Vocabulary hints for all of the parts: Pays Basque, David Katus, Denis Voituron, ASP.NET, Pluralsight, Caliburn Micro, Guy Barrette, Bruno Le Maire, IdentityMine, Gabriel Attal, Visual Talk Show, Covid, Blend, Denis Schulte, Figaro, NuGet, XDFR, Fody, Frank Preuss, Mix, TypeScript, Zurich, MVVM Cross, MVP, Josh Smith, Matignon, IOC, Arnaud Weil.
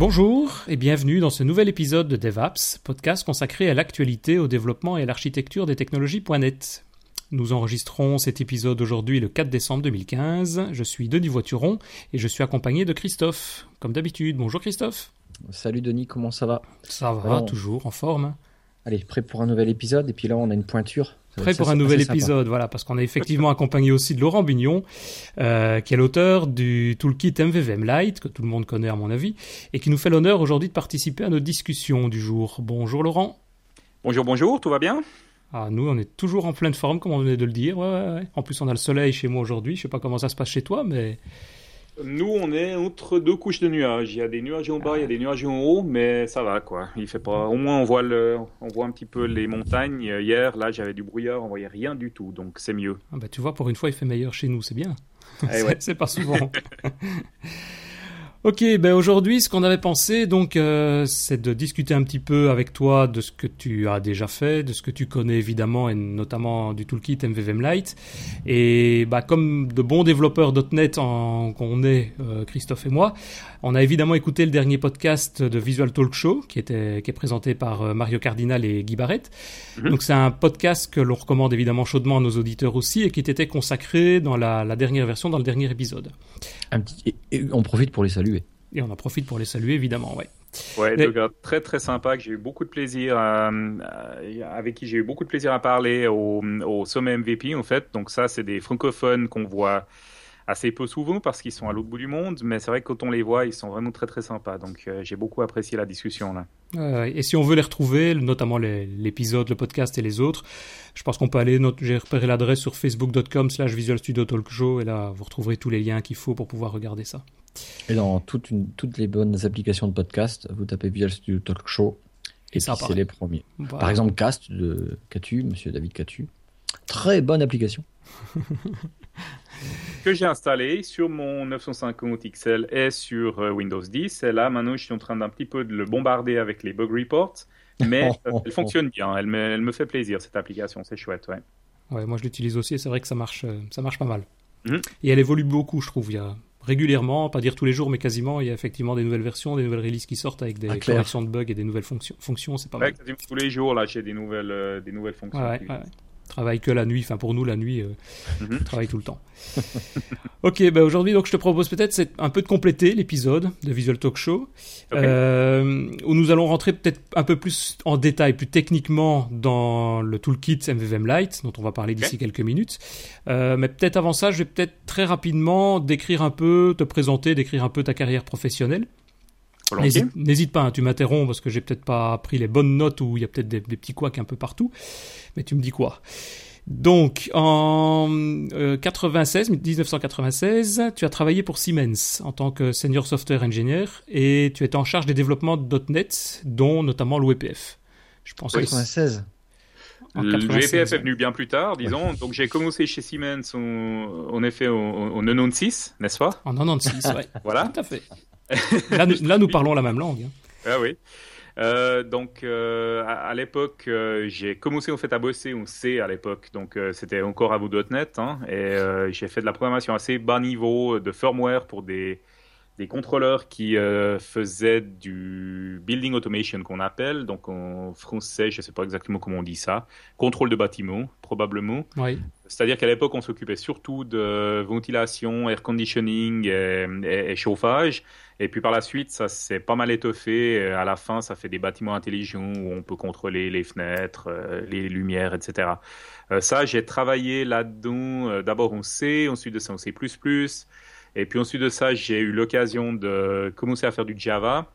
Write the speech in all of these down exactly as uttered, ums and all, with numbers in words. Bonjour et bienvenue dans ce nouvel épisode de DevApps, podcast consacré à l'actualité, au développement et à l'architecture des technologies point net. Nous enregistrons cet épisode aujourd'hui le quatre décembre deux mille quinze. Je suis Denis Voituron et je suis accompagné de Christophe, comme d'habitude. Bonjour Christophe. Salut Denis, comment ça va ? Ça va, Alors, toujours en forme. Allez, prêt pour un nouvel épisode et puis là on a une pointure. Prêt pour un nouvel épisode, voilà, parce qu'on est effectivement accompagné aussi de Laurent Bugnion, euh, qui est l'auteur du toolkit M V V M Lite, que tout le monde connaît à mon avis, et qui nous fait l'honneur aujourd'hui de participer à nos discussions du jour. Bonjour Laurent. Bonjour, bonjour, tout va bien ? Ah, nous, on est toujours en pleine forme, comme on venait de le dire. Ouais, ouais, ouais. En plus, on a le soleil chez moi aujourd'hui. Je ne sais pas comment ça se passe chez toi, mais... Nous, on est entre deux couches de nuages. Il y a des nuages en bas, ah. il y a des nuages en haut, mais ça va, quoi. Il fait pas... Au moins, on voit, le... on voit un petit peu les montagnes. Hier, là, j'avais du brouillard, on ne voyait rien du tout, donc c'est mieux. Ah bah, tu vois, pour une fois, il fait meilleur chez nous, c'est bien. c'est, ouais. c'est pas souvent. Ok, ben aujourd'hui, ce qu'on avait pensé, donc, euh, c'est de discuter un petit peu avec toi de ce que tu as déjà fait, de ce que tu connais évidemment, et notamment du toolkit M V V M Lite. Et bah, comme de bons développeurs .NET en, qu'on est, euh, Christophe et moi, on a évidemment écouté le dernier podcast de Visual Talk Show, qui était qui est présenté par euh, Mario Cardinal et Guy Barrette. Mm-hmm. Donc c'est un podcast que l'on recommande évidemment chaudement à nos auditeurs aussi, et qui était consacré dans la, la dernière version, dans le dernier épisode. Un petit, et, et on profite pour les saluer. Et on en profite pour les saluer, évidemment, ouais. Ouais, mais... deux gars très très sympas, que j'ai eu beaucoup de plaisir, à, avec qui j'ai eu beaucoup de plaisir à parler au, au sommet M V P, en fait. Donc ça, c'est des francophones qu'on voit assez peu souvent parce qu'ils sont à l'autre bout du monde, mais c'est vrai que quand on les voit, ils sont vraiment très très sympas. Donc euh, j'ai beaucoup apprécié la discussion, là. Euh, et si on veut les retrouver, notamment les, l'épisode, le podcast et les autres, je pense qu'on peut aller, notre, j'ai repéré l'adresse sur facebook dot com slash visual studio talk show et là, vous retrouverez tous les liens qu'il faut pour pouvoir regarder ça. Et dans toute une, toutes les bonnes applications de podcast, vous tapez Visual Studio Talk Show et, et ça c'est les premiers. Voilà. Par exemple, Cast de Katus, monsieur David Katus. Très bonne application. Que j'ai installée sur mon neuf cent cinquante X L et sur Windows dix. Et là, maintenant, je suis en train d'un petit peu de le bombarder avec les bug reports. Mais elle fonctionne bien. Elle me, elle me fait plaisir, cette application. C'est chouette, ouais. Ouais, moi, je l'utilise aussi et c'est vrai que ça marche, ça marche pas mal. Mm-hmm. Et elle évolue beaucoup, je trouve. Il y a... régulièrement, pas dire tous les jours, mais quasiment, il y a effectivement des nouvelles versions, des nouvelles releases qui sortent avec des ah, corrections de bugs et des nouvelles fonctions. fonctions c'est pas ouais, mal. Quasiment tous les jours, là, j'ai des nouvelles, euh, des nouvelles fonctions. Ouais, ouais. Travaille que la nuit. Enfin, pour nous, la nuit, euh, mm-hmm. on travaille tout le temps. Ok, bah aujourd'hui, donc, je te propose peut-être c'est un peu de compléter l'épisode de Visual Talk Show, okay. euh, où nous allons rentrer peut-être un peu plus en détail, plus techniquement, dans le toolkit M V V M Lite, dont on va parler d'ici okay. quelques minutes. Euh, mais peut-être avant ça, je vais peut-être très rapidement décrire un peu, te présenter, décrire un peu ta carrière professionnelle. N'hésite, n'hésite pas, hein, tu m'interromps parce que j'ai peut-être pas pris les bonnes notes ou il y a peut-être des, des petits couacs un peu partout, mais tu me dis quoi ? Donc, en euh, quatre-vingt-seize, mille neuf cent quatre-vingt-seize, tu as travaillé pour Siemens en tant que senior software engineer et tu étais en charge des développements .NET, dont notamment le W P F. Je pense oui. que... quatre-vingt-seize Le W P F est venu bien plus tard, disons. Ouais. Donc, j'ai commencé chez Siemens, en effet, en quatre-vingt-seize, n'est-ce pas ? En quatre-vingt-seize, oui. Voilà. Tout à fait. Là, nous, là, nous parlons la même langue. Ah oui. Euh, donc, euh, à, à l'époque, euh, j'ai commencé en fait à bosser en C à l'époque. Donc, euh, c'était encore à vous .NET. Hein, et euh, j'ai fait de la programmation assez bas niveau de firmware pour des, des contrôleurs qui euh, faisaient du building automation qu'on appelle. Donc, en français, je ne sais pas exactement comment on dit ça. Contrôle de bâtiment, probablement. Oui. C'est-à-dire qu'à l'époque, on s'occupait surtout de ventilation, air conditioning et, et, et chauffage. Et puis par la suite, ça s'est pas mal étoffé. À la fin, ça fait des bâtiments intelligents où on peut contrôler les fenêtres, euh, les lumières, et cetera. Euh, ça, j'ai travaillé là-dedans. Euh, d'abord en C, ensuite de ça en C plus plus. Et puis ensuite de ça, j'ai eu l'occasion de commencer à faire du Java.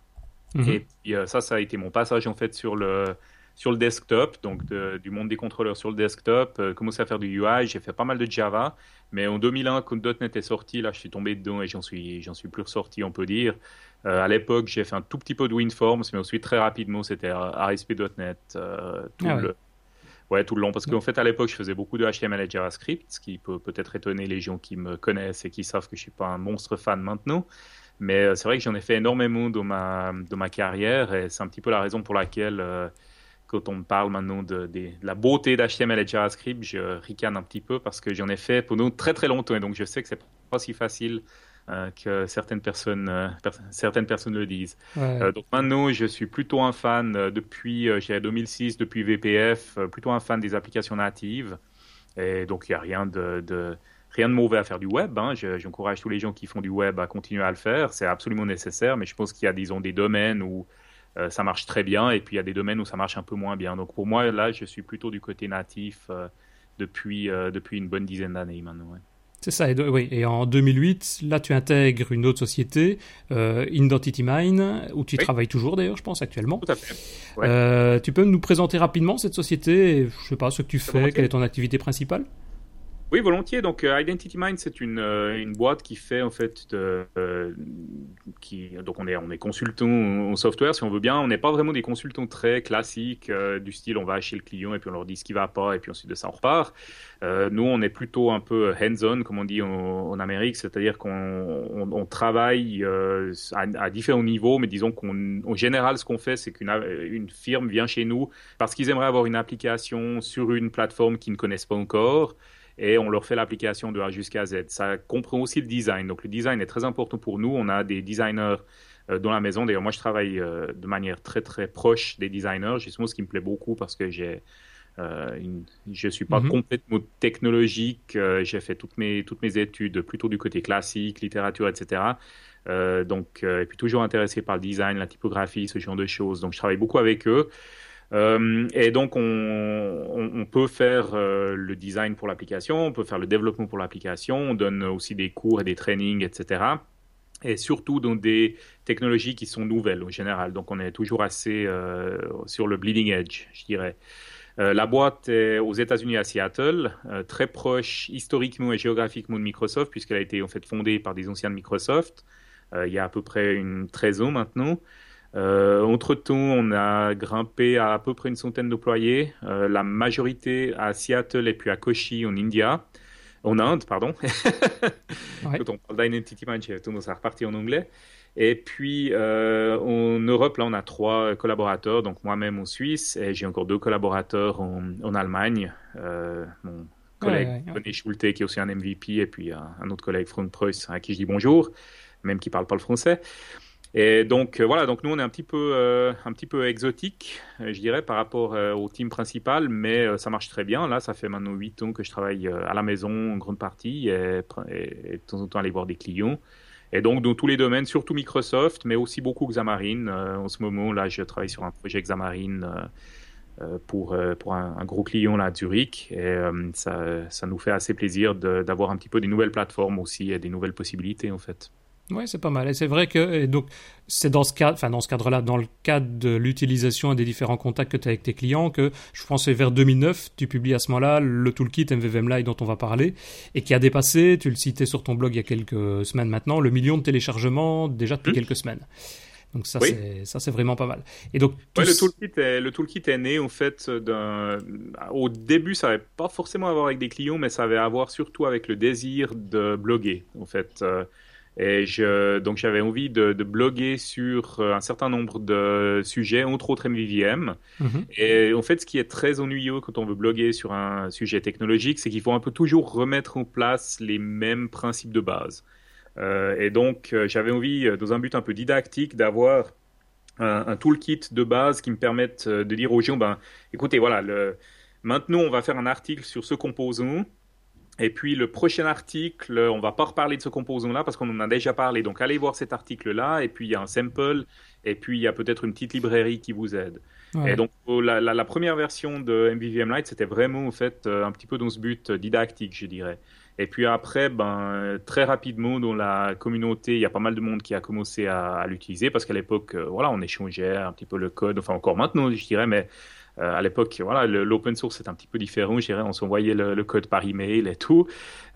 Mmh. Et puis, euh, ça, ça a été mon passage en fait sur le... sur le desktop, donc de, du monde des contrôleurs sur le desktop, euh, commencé à faire du U I, j'ai fait pas mal de Java, mais en deux mille un, quand .NET est sorti, là je suis tombé dedans et j'en suis, j'en suis plus ressorti, on peut dire. Euh, à l'époque, j'ai fait un tout petit peu de WinForms, mais ensuite très rapidement, c'était A S P point net euh, tout, ah ouais. le, ouais, tout le long, parce ouais. qu'en fait à l'époque, je faisais beaucoup de H T M L et JavaScript, ce qui peut peut-être étonner les gens qui me connaissent et qui savent que je ne suis pas un monstre fan maintenant. Mais euh, c'est vrai que j'en ai fait énormément dans ma, dans ma carrière et c'est un petit peu la raison pour laquelle... Euh, Quand on me parle maintenant de, de, de la beauté d'H T M L et JavaScript, je ricane un petit peu parce que j'en ai fait pendant très très longtemps et donc je sais que c'est pas si facile euh, que certaines personnes, euh, pers- certaines personnes le disent. Ouais. Euh, donc maintenant, je suis plutôt un fan euh, depuis euh, deux mille six, depuis W P F, euh, plutôt un fan des applications natives. Et donc, il n'y a rien de, de, rien de mauvais à faire du web. Hein. Je, j'encourage tous les gens qui font du web à continuer à le faire. C'est absolument nécessaire, mais je pense qu'il y a, disons, des domaines où euh, ça marche très bien et puis il y a des domaines où ça marche un peu moins bien. Donc, pour moi, là, je suis plutôt du côté natif euh, depuis, euh, depuis une bonne dizaine d'années maintenant. Ouais. C'est ça. Et, de, oui, et en deux mille huit, là, tu intègres une autre société, euh, IdentityMine, où tu oui. travailles toujours, d'ailleurs, je pense, actuellement. Tout à fait. Ouais. Euh, tu peux nous présenter rapidement cette société, et, je ne sais pas, ce que tu fais, volontiers. Quelle est ton activité principale ? Oui, volontiers. Donc, euh, IdentityMine, c'est une, euh, une boîte qui fait, en fait, de, euh, qui, donc on est, on est consultant en software, si on veut bien. On n'est pas vraiment des consultants très classiques, euh, du style on va chez le client et puis on leur dit ce qui ne va pas, et puis ensuite de ça, on repart. Euh, nous, on est plutôt un peu hands-on, comme on dit en, en Amérique, c'est-à-dire qu'on on, on travaille euh, à, à différents niveaux, mais disons qu'en général, ce qu'on fait, c'est qu'une une firme vient chez nous parce qu'ils aimeraient avoir une application sur une plateforme qu'ils ne connaissent pas encore, et on leur fait l'application de A jusqu'à Z. Ça comprend aussi le design, donc le design est très important pour nous. On a des designers euh, dans la maison. D'ailleurs, moi, je travaille euh, de manière très, très proche des designers, justement, ce qui me plaît beaucoup parce que j'ai... Euh, une, je ne suis pas mm-hmm. complètement technologique, euh, j'ai fait toutes mes, toutes mes études plutôt du côté classique, littérature, et cetera. Euh, donc, euh, et puis toujours intéressé par le design, la typographie, ce genre de choses. Donc je travaille beaucoup avec eux. Euh, et donc on, on, on peut faire euh, le design pour l'application, on peut faire le développement pour l'application, on donne aussi des cours et des trainings, et cetera. Et surtout dans des technologies qui sont nouvelles en général. Donc on est toujours assez euh, sur le bleeding edge, je dirais. Euh, la boîte est aux États-Unis à Seattle, euh, très proche historiquement et géographiquement de Microsoft, puisqu'elle a été en fait fondée par des anciens de Microsoft, euh, il y a à peu près une treize ans maintenant. Euh, entre-temps, on a grimpé à à peu près une centaine d'employés, euh, la majorité à Seattle et puis à Kochi en India. En Inde, pardon. Ouais. Quand on parle d'IdentityMine, j'ai tendance à repartir en anglais. Et puis, euh, en Europe, là, on a trois collaborateurs. Donc, moi-même en Suisse et j'ai encore deux collaborateurs en, en Allemagne. Euh, mon collègue ouais, ouais, ouais. Denis Schulte, qui est aussi un M V P, et puis euh, un autre collègue, Frank Preuss, à qui je dis bonjour, même qui ne parle pas le français. Et donc, euh, voilà, donc nous, on est un petit peu, euh, un petit peu exotique, euh, je dirais, par rapport euh, au team principal, mais euh, ça marche très bien. Là, ça fait maintenant huit ans que je travaille euh, à la maison, en grande partie, et, et, et de temps en temps aller voir des clients. Et donc, dans tous les domaines, surtout Microsoft, mais aussi beaucoup Xamarin. Euh, en ce moment, là, je travaille sur un projet Xamarin euh, euh, pour, euh, pour un, un gros client là, à Zurich. Et euh, ça, ça nous fait assez plaisir de, d'avoir un petit peu des nouvelles plateformes aussi et des nouvelles possibilités, en fait. Oui, c'est pas mal. Et c'est vrai que et donc, c'est dans ce cadre, enfin, dans ce cadre-là, dans le cadre de l'utilisation et des différents contacts que tu as avec tes clients, que je pense que vers deux mille neuf, tu publies à ce moment-là le toolkit M V V M Lite dont on va parler et qui a dépassé, tu le citais sur ton blog il y a quelques semaines maintenant, le million de téléchargements déjà depuis mmh. quelques semaines. Donc ça, oui. c'est, ça, c'est vraiment pas mal. Et donc, tout... ouais, le, toolkit est, le toolkit est né, en fait, d'un... au début, ça n'avait pas forcément à voir avec des clients, mais ça avait à voir surtout avec le désir de bloguer, en fait. Euh... Et je, donc, j'avais envie de, de bloguer sur un certain nombre de sujets, entre autres M V V M. Mmh. Et en fait, ce qui est très ennuyeux quand on veut bloguer sur un sujet technologique, c'est qu'il faut un peu toujours remettre en place les mêmes principes de base. Euh, et donc, j'avais envie, dans un but un peu didactique, d'avoir un, un toolkit de base qui me permette de dire aux gens, ben, écoutez, voilà, le, maintenant, on va faire un article sur ce composant. Et puis, le prochain article, on ne va pas reparler de ce composant-là parce qu'on en a déjà parlé. Donc, allez voir cet article-là. Et puis, il y a un sample. Et puis, il y a peut-être une petite librairie qui vous aide. Ouais. Et donc, la, la, la première version de M V V M Lite, c'était vraiment, en fait, un petit peu dans ce but didactique, je dirais. Et puis après, ben, très rapidement, dans la communauté, il y a pas mal de monde qui a commencé à, à l'utiliser parce qu'à l'époque, voilà, on échangeait un petit peu le code. Enfin, encore maintenant, je dirais, mais... Euh, à l'époque, voilà, le, l'open source est un petit peu différent. Je dirais, on s'envoyait le, le code par email et tout.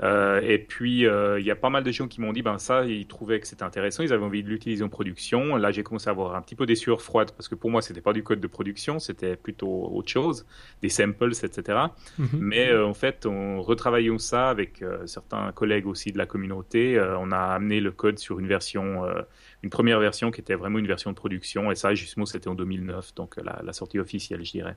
Euh, et puis, il euh, y a pas mal de gens qui m'ont dit, ben ça, ils trouvaient que c'était intéressant. Ils avaient envie de l'utiliser en production. Là, j'ai commencé à avoir un petit peu des sueurs froides parce que pour moi, c'était pas du code de production, c'était plutôt autre chose, des samples, et cetera. Mm-hmm. Mais euh, en fait, en retravaillant ça avec euh, certains collègues aussi de la communauté, euh, on a amené le code sur une version, euh, une première version qui était vraiment une version de production. Et ça, justement, c'était en deux mille neuf, donc la, la sortie officielle, je dirais.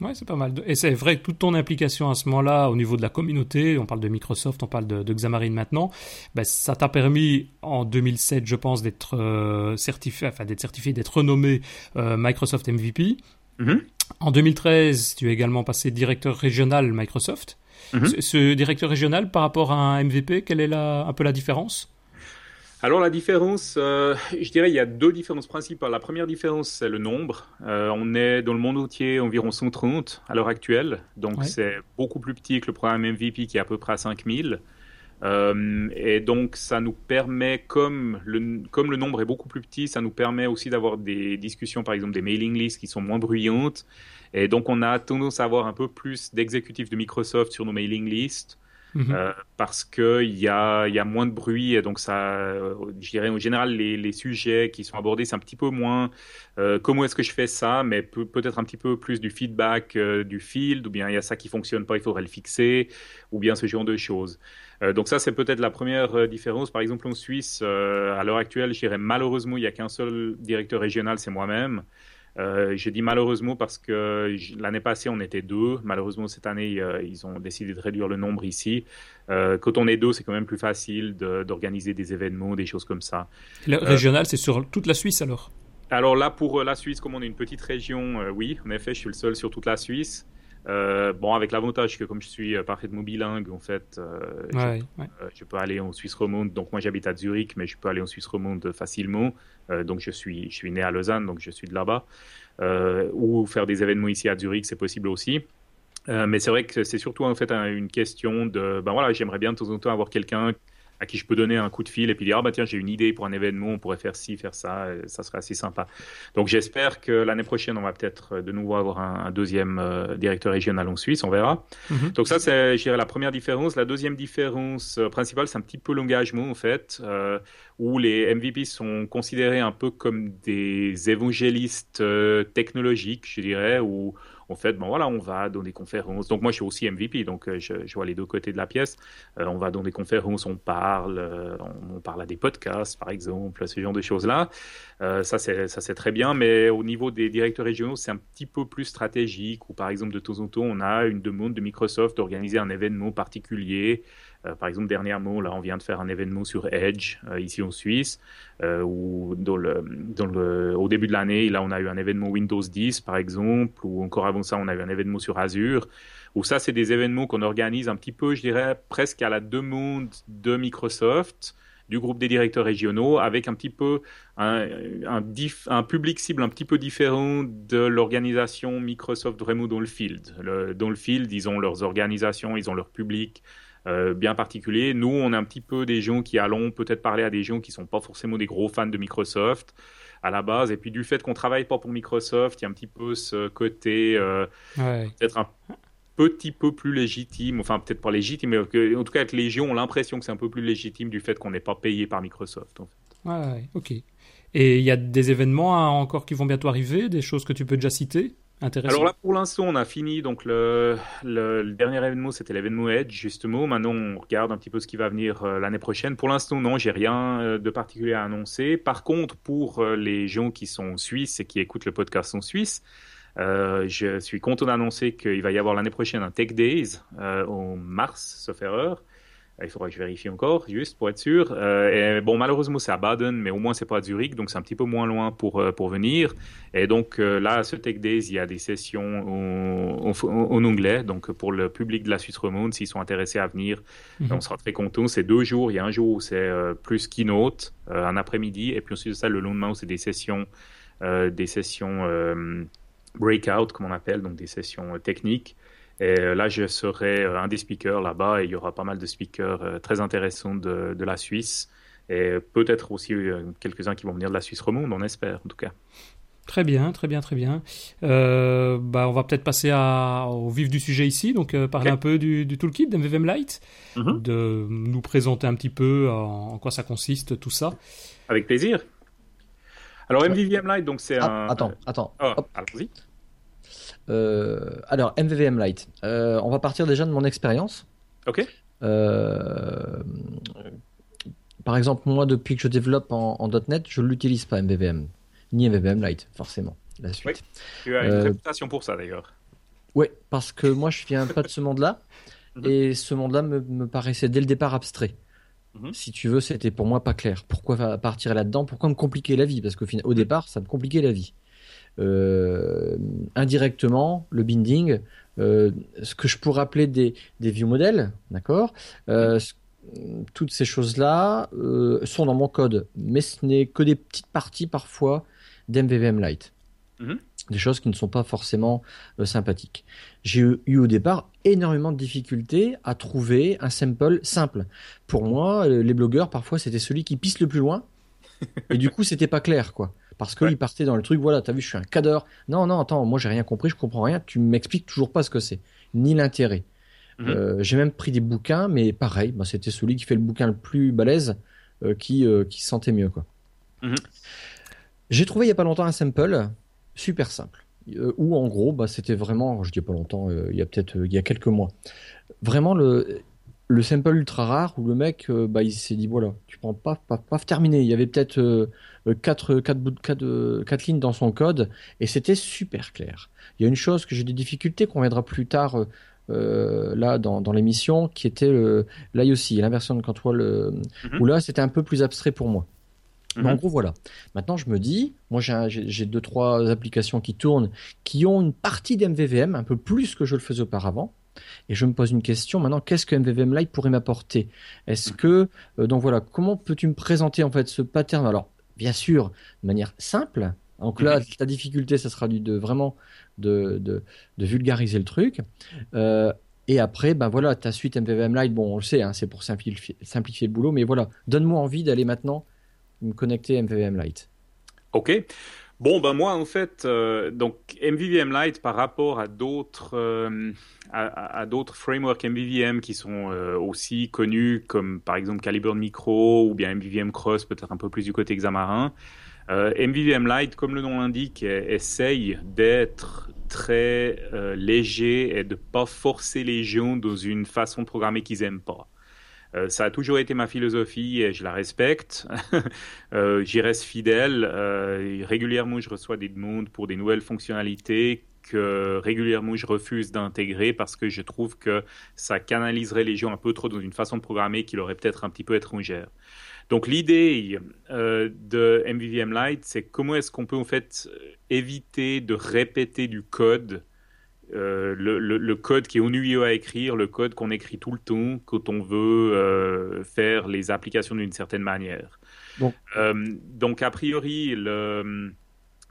Ouais, c'est pas mal. Et c'est vrai que toute ton implication à ce moment-là, au niveau de la communauté, on parle de Microsoft, on parle de, de Xamarin maintenant, ben ça t'a permis en deux mille sept, je pense, d'être euh, certifié, enfin d'être certifié, d'être renommé euh, Microsoft M V P. Mm-hmm. En deux mille treize, tu es également passé directeur régional Microsoft. Mm-hmm. Ce, ce directeur régional, par rapport à un M V P, quelle est la, un peu la différence ? Alors la différence, euh, je dirais il y a deux différences principales. La première différence, c'est le nombre. Euh, on est dans le monde entier environ cent trente à l'heure actuelle. Donc ouais. C'est beaucoup plus petit que le programme M V P qui est à peu près à cinq mille. Euh, et donc ça nous permet, comme le, comme le nombre est beaucoup plus petit, ça nous permet aussi d'avoir des discussions, par exemple des mailing lists qui sont moins bruyantes. Et donc on a tendance à avoir un peu plus d'exécutifs de Microsoft sur nos mailing lists. Mmh. Euh, parce qu'il y a, y a moins de bruit et donc ça, euh, je dirais en général les, les sujets qui sont abordés c'est un petit peu moins euh, comment est-ce que je fais ça, mais peut, peut-être un petit peu plus du feedback euh, du field, ou bien il y a ça qui ne fonctionne pas, il faudrait le fixer, ou bien ce genre de choses. Euh, donc ça c'est peut-être la première différence. Par exemple en Suisse, euh, à l'heure actuelle je dirais malheureusement il n'y a qu'un seul directeur régional, c'est moi-même. Euh, je dis malheureusement parce que je, l'année passée on était deux. Malheureusement cette année euh, ils ont décidé de réduire le nombre ici. Euh, quand on est deux c'est quand même plus facile de, d'organiser des événements, des choses comme ça. Le euh, régional c'est sur toute la Suisse alors ? Alors là pour la Suisse comme on est une petite région, euh, oui en effet je suis le seul sur toute la Suisse. Euh, bon, avec l'avantage que comme je suis euh, parfaitement bilingue, en fait, euh, ouais, je, ouais. Euh, je peux aller en Suisse romande. Donc moi, j'habite à Zurich, mais je peux aller en Suisse romande facilement. Euh, donc je suis, je suis né à Lausanne, donc je suis de là-bas. Euh, ou faire des événements ici à Zurich, c'est possible aussi. Euh, mais c'est vrai que c'est surtout en fait un, une question de, ben voilà, j'aimerais bien de temps en temps avoir quelqu'un à qui je peux donner un coup de fil et puis dire ah bah tiens j'ai une idée pour un événement, on pourrait faire ci, faire ça, ça serait assez sympa. Donc j'espère que l'année prochaine on va peut-être de nouveau avoir un, un deuxième euh, directeur régional en Suisse, on verra. Mm-hmm. Donc ça c'est je dirais la première différence. La deuxième différence euh, principale c'est un petit peu l'engagement en fait, euh, où les M V P sont considérés un peu comme des évangélistes euh, technologiques je dirais, où en fait, bon, voilà, on va dans des conférences. Donc, moi, je suis aussi M V P, donc euh, je, je vois les deux côtés de la pièce. Euh, on va dans des conférences, on parle, euh, on, on parle à des podcasts, par exemple, ce genre de choses-là. Euh, ça, c'est, ça, c'est très bien, mais au niveau des directeurs régionaux, c'est un petit peu plus stratégique. Ou par exemple, de temps en temps, on a une demande de Microsoft d'organiser un événement particulier. Euh, par exemple, dernièrement, là, on vient de faire un événement sur Edge, euh, ici en Suisse, euh, où dans le, dans le, au début de l'année, là, on a eu un événement Windows dix, par exemple, ou encore avant ça, on a eu un événement sur Azure, où ça, c'est des événements qu'on organise un petit peu, je dirais, presque à la demande de Microsoft, du groupe des directeurs régionaux, avec un petit peu un, un, dif, un public cible un petit peu différent de l'organisation Microsoft vraiment dans le field. Le, dans le field, ils ont leurs organisations, ils ont leur public, Euh, bien particulier. Nous, on est un petit peu des gens qui allons peut-être parler à des gens qui ne sont pas forcément des gros fans de Microsoft à la base. Et puis, du fait qu'on ne travaille pas pour Microsoft, il y a un petit peu ce côté euh, ouais. peut-être un petit peu plus légitime, enfin peut-être pas légitime, mais que, en tout cas, que les gens ont l'impression que c'est un peu plus légitime du fait qu'on n'est pas payé par Microsoft. En fait. Ouais, ok. Et il y a des événements hein, encore qui vont bientôt arriver, des choses que tu peux déjà citer ? Alors là, pour l'instant, on a fini. Donc le, le, le dernier événement, c'était l'événement Edge, justement. Maintenant, on regarde un petit peu ce qui va venir euh, l'année prochaine. Pour l'instant, non, j'ai rien euh, de particulier à annoncer. Par contre, pour euh, les gens qui sont en Suisse et qui écoutent le podcast en Suisse, euh, je suis content d'annoncer qu'il va y avoir l'année prochaine un Tech Days euh, en mars, sauf erreur. Il faudra que je vérifie encore, juste pour être sûr. Euh, et bon, malheureusement, c'est à Baden, mais au moins, c'est pas à Zurich, donc c'est un petit peu moins loin pour, euh, pour venir. Et donc euh, là, ce Tech Days, il y a des sessions en, en, en anglais. Donc pour le public de la Suisse romande, s'ils sont intéressés à venir, mm-hmm. on sera très contents. C'est deux jours. Il y a un jour où c'est euh, plus keynote, euh, un après-midi. Et puis ensuite de ça, le lendemain, où c'est des sessions, euh, des sessions euh, breakout, comme on appelle, donc des sessions euh, techniques. Et là, je serai un des speakers là-bas et il y aura pas mal de speakers très intéressants de, de la Suisse et peut-être aussi quelques-uns qui vont venir de la Suisse romande, on espère en tout cas. Très bien, très bien, très bien. Euh, bah, on va peut-être passer à, au vif du sujet ici, donc euh, parler okay. un peu du, du toolkit d'M V V M Lite, mm-hmm. de nous présenter un petit peu en, en quoi ça consiste, tout ça. Avec plaisir. Alors M V V M Lite, donc c'est ah, un... Attends, attends. Oh, allons-y. Euh, alors M V V M Lite, euh, on va partir déjà de mon expérience. Ok. Euh, par exemple, moi, depuis que je développe en, en .point net, je l'utilise pas M V V M, ni M V V M Lite, forcément. La suite. Oui. Tu as une euh, réputation pour ça d'ailleurs. Oui, parce que moi, je viens pas de ce monde-là. Et ce monde-là me, me paraissait dès le départ abstrait. Mm-hmm. Si tu veux, c'était pour moi pas clair. Pourquoi partir là-dedans? Pourquoi me compliquer la vie? Parce qu'au final, au départ, ça me compliquait la vie. Euh, indirectement, le binding, euh, ce que je pourrais appeler des, des view models, d'accord, euh, ce toutes ces choses-là euh, sont dans mon code, mais ce n'est que des petites parties parfois d'M V V M Lite. Mmh. Des choses qui ne sont pas forcément euh, sympathiques. J'ai eu, eu au départ énormément de difficultés à trouver un sample simple. Pour moi, les blogueurs, parfois, c'était celui qui pisse le plus loin, et du coup, c'était pas clair, quoi. Parce qu'ils ouais. partaient dans le truc, voilà, t'as vu, je suis un cadreur. Non, non, attends, moi, j'ai rien compris, je comprends rien, tu m'expliques toujours pas ce que c'est, ni l'intérêt. Mmh. Euh, j'ai même pris des bouquins, mais pareil, bah, c'était celui qui fait le bouquin le plus balèze euh, qui, euh, qui se sentait mieux, quoi. Mmh. J'ai trouvé il n'y a pas longtemps un sample super simple, euh, où en gros, bah, c'était vraiment, je dis pas longtemps, euh, il y a peut-être euh, il y a quelques mois, vraiment le, le sample ultra rare où le mec euh, bah, il s'est dit voilà, tu prends paf, paf, paf, terminé. Il y avait peut-être euh, quatre lignes dans son code et c'était super clair. Il y a une chose que j'ai des difficultés qu'on viendra plus tard. Euh, Euh, là dans, dans l'émission qui était euh, l'I O C, l'inversion de contrôle euh, mm-hmm. où là c'était un peu plus abstrait pour moi, mm-hmm. mais en gros voilà, maintenant je me dis, moi j'ai, un, j'ai, j'ai deux trois applications qui tournent, qui ont une partie d'M V V M, un peu plus que je le faisais auparavant, et je me pose une question maintenant, qu'est-ce que M V V M Lite pourrait m'apporter? Est-ce mm-hmm. que, euh, donc voilà, comment peux-tu me présenter en fait ce pattern? Alors bien sûr, de manière simple. Donc là, la difficulté, ça sera du, de vraiment de, de, de vulgariser le truc. Euh, et après, ben voilà, ta suite M V V M Lite, bon, on le sait, hein, c'est pour simplifier, simplifier le boulot, mais voilà, donne-moi envie d'aller maintenant me connecter à M V V M Lite. Ok. Bon, ben moi, en fait, euh, donc M V V M Lite, par rapport à d'autres, euh, à, à d'autres frameworks M V V M qui sont euh, aussi connus, comme par exemple Caliburn Micro ou bien M V V M Cross, peut-être un peu plus du côté Xamarin. Euh, M V V M Lite, comme le nom l'indique, essaye d'être très euh, léger et de ne pas forcer les gens dans une façon de programmer qu'ils n'aiment pas. Euh, ça a toujours été ma philosophie et je la respecte. euh, j'y reste fidèle. Euh, régulièrement, je reçois des demandes pour des nouvelles fonctionnalités que régulièrement je refuse d'intégrer parce que je trouve que ça canaliserait les gens un peu trop dans une façon de programmer qui leur est peut-être un petit peu étrangère. Donc l'idée euh, de M V V M Lite, c'est comment est-ce qu'on peut en fait éviter de répéter du code, euh, le, le, le code qui est ennuyeux à écrire, le code qu'on écrit tout le temps quand on veut euh, faire les applications d'une certaine manière. Bon. Euh, donc a priori, le,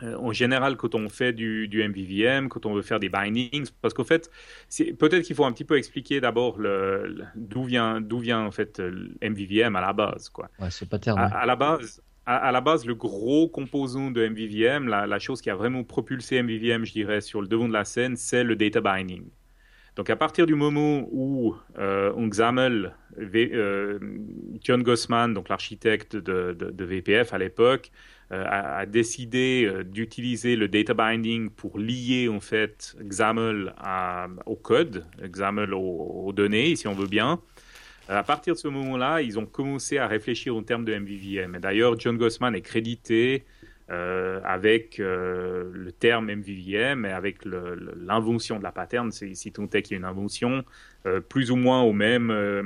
euh, en général, quand on fait du, du M V V M, quand on veut faire des bindings, parce qu'en fait, c'est, peut-être qu'il faut un petit peu expliquer d'abord le, le, d'où vient, d'où vient en fait M V V M à la base, quoi. Ouais, c'est pas terminé. À, à la base, à, à la base, le gros composant de M V V M, la, la chose qui a vraiment propulsé M V V M, je dirais, sur le devant de la scène, c'est le data binding. Donc à partir du moment où euh, on X A M L, v, euh, John Gossman, donc l'architecte de, de, de W P F à l'époque, euh, a, a décidé d'utiliser le data binding pour lier en fait X A M L à, au code, X A M L aux, aux données, si on veut bien. À partir de ce moment-là, ils ont commencé à réfléchir en termes de M V V M. Et d'ailleurs, John Gossman est crédité Euh, avec euh, le terme M V V M et avec le, le, l'invention de la pattern, c'est, si tant est qu'il y a une invention, euh, plus ou moins au même, euh,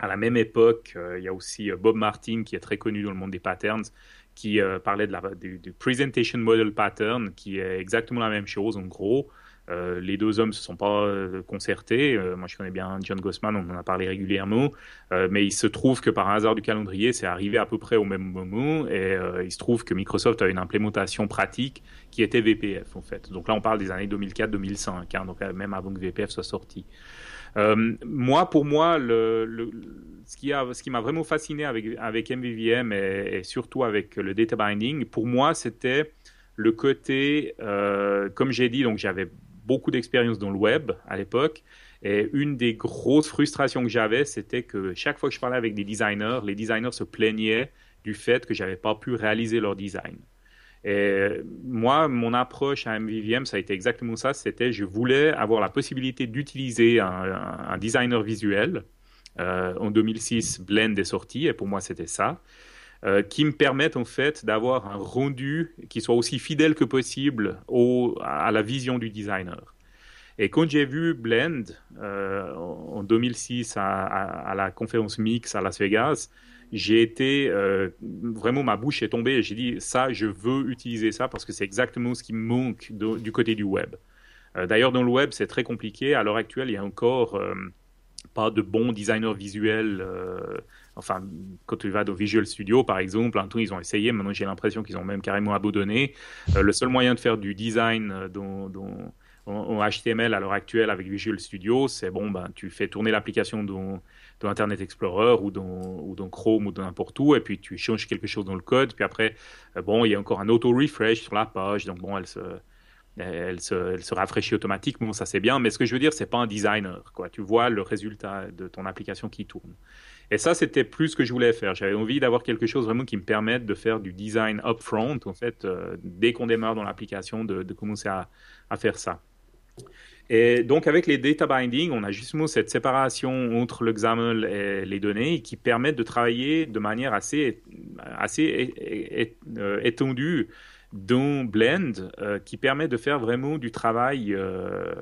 à la même époque, euh, il y a aussi euh, Bob Martin qui est très connu dans le monde des patterns, qui euh, parlait de la, du, du Presentation Model Pattern, qui est exactement la même chose en gros. Euh, les deux hommes ne se sont pas euh, concertés. Euh, moi, je connais bien John Gossman, on en a parlé régulièrement. Euh, mais il se trouve que par un hasard du calendrier, c'est arrivé à peu près au même moment. Et euh, il se trouve que Microsoft a une implémentation pratique qui était W P F, en fait. Donc là, on parle des années deux mille quatre deux mille cinq, hein, donc même avant que W P F soit sorti. Euh, moi, pour moi, le, le, ce, qui a, ce qui m'a vraiment fasciné avec, avec M V V M et, et surtout avec le data binding, pour moi, c'était le côté, euh, comme j'ai dit, donc j'avais beaucoup d'expérience dans le web à l'époque, et une des grosses frustrations que j'avais, c'était que chaque fois que je parlais avec des designers, les designers se plaignaient du fait que je n'avais pas pu réaliser leur design. Et moi, mon approche à M V V M, ça a été exactement ça, c'était je voulais avoir la possibilité d'utiliser un, un, un designer visuel. Euh, en deux mille six, Blend est sorti, et pour moi, c'était ça. Euh, qui me permettent en fait d'avoir un rendu qui soit aussi fidèle que possible au, à la vision du designer. Et quand j'ai vu Blend euh, en deux mille six à, à, à la conférence Mix à Las Vegas, j'ai été euh, vraiment, ma bouche est tombée. J'ai dit ça, je veux utiliser ça parce que c'est exactement ce qui me manque de, du côté du web. Euh, d'ailleurs, dans le web, c'est très compliqué. À l'heure actuelle, il y a encore euh, pas de bons designers visuels. Euh, enfin, quand tu vas dans Visual Studio, par exemple, un temps, ils ont essayé. Maintenant, j'ai l'impression qu'ils ont même carrément abandonné. Euh, le seul moyen de faire du design dans, dans, en, en H T M L à l'heure actuelle avec Visual Studio, c'est bon, ben, tu fais tourner l'application dans dans Internet Explorer ou dans, ou dans Chrome ou dans n'importe où, et puis tu changes quelque chose dans le code, puis après, bon, il y a encore un auto-refresh sur la page, donc bon, elle se, elle se, elle se rafraîchit automatiquement, ça c'est bien, mais ce que je veux dire, c'est pas un designer, quoi. Tu vois le résultat de ton application qui tourne. Et ça, c'était plus ce que je voulais faire. J'avais envie d'avoir quelque chose vraiment qui me permette de faire du design upfront, en fait, euh, dès qu'on démarre dans l'application, de, de commencer à, à faire ça. Et donc, avec les data binding, on a justement cette séparation entre le X A M L et les données qui permettent de travailler de manière assez, assez étendue dans Blend, euh, qui permet de faire vraiment du travail euh,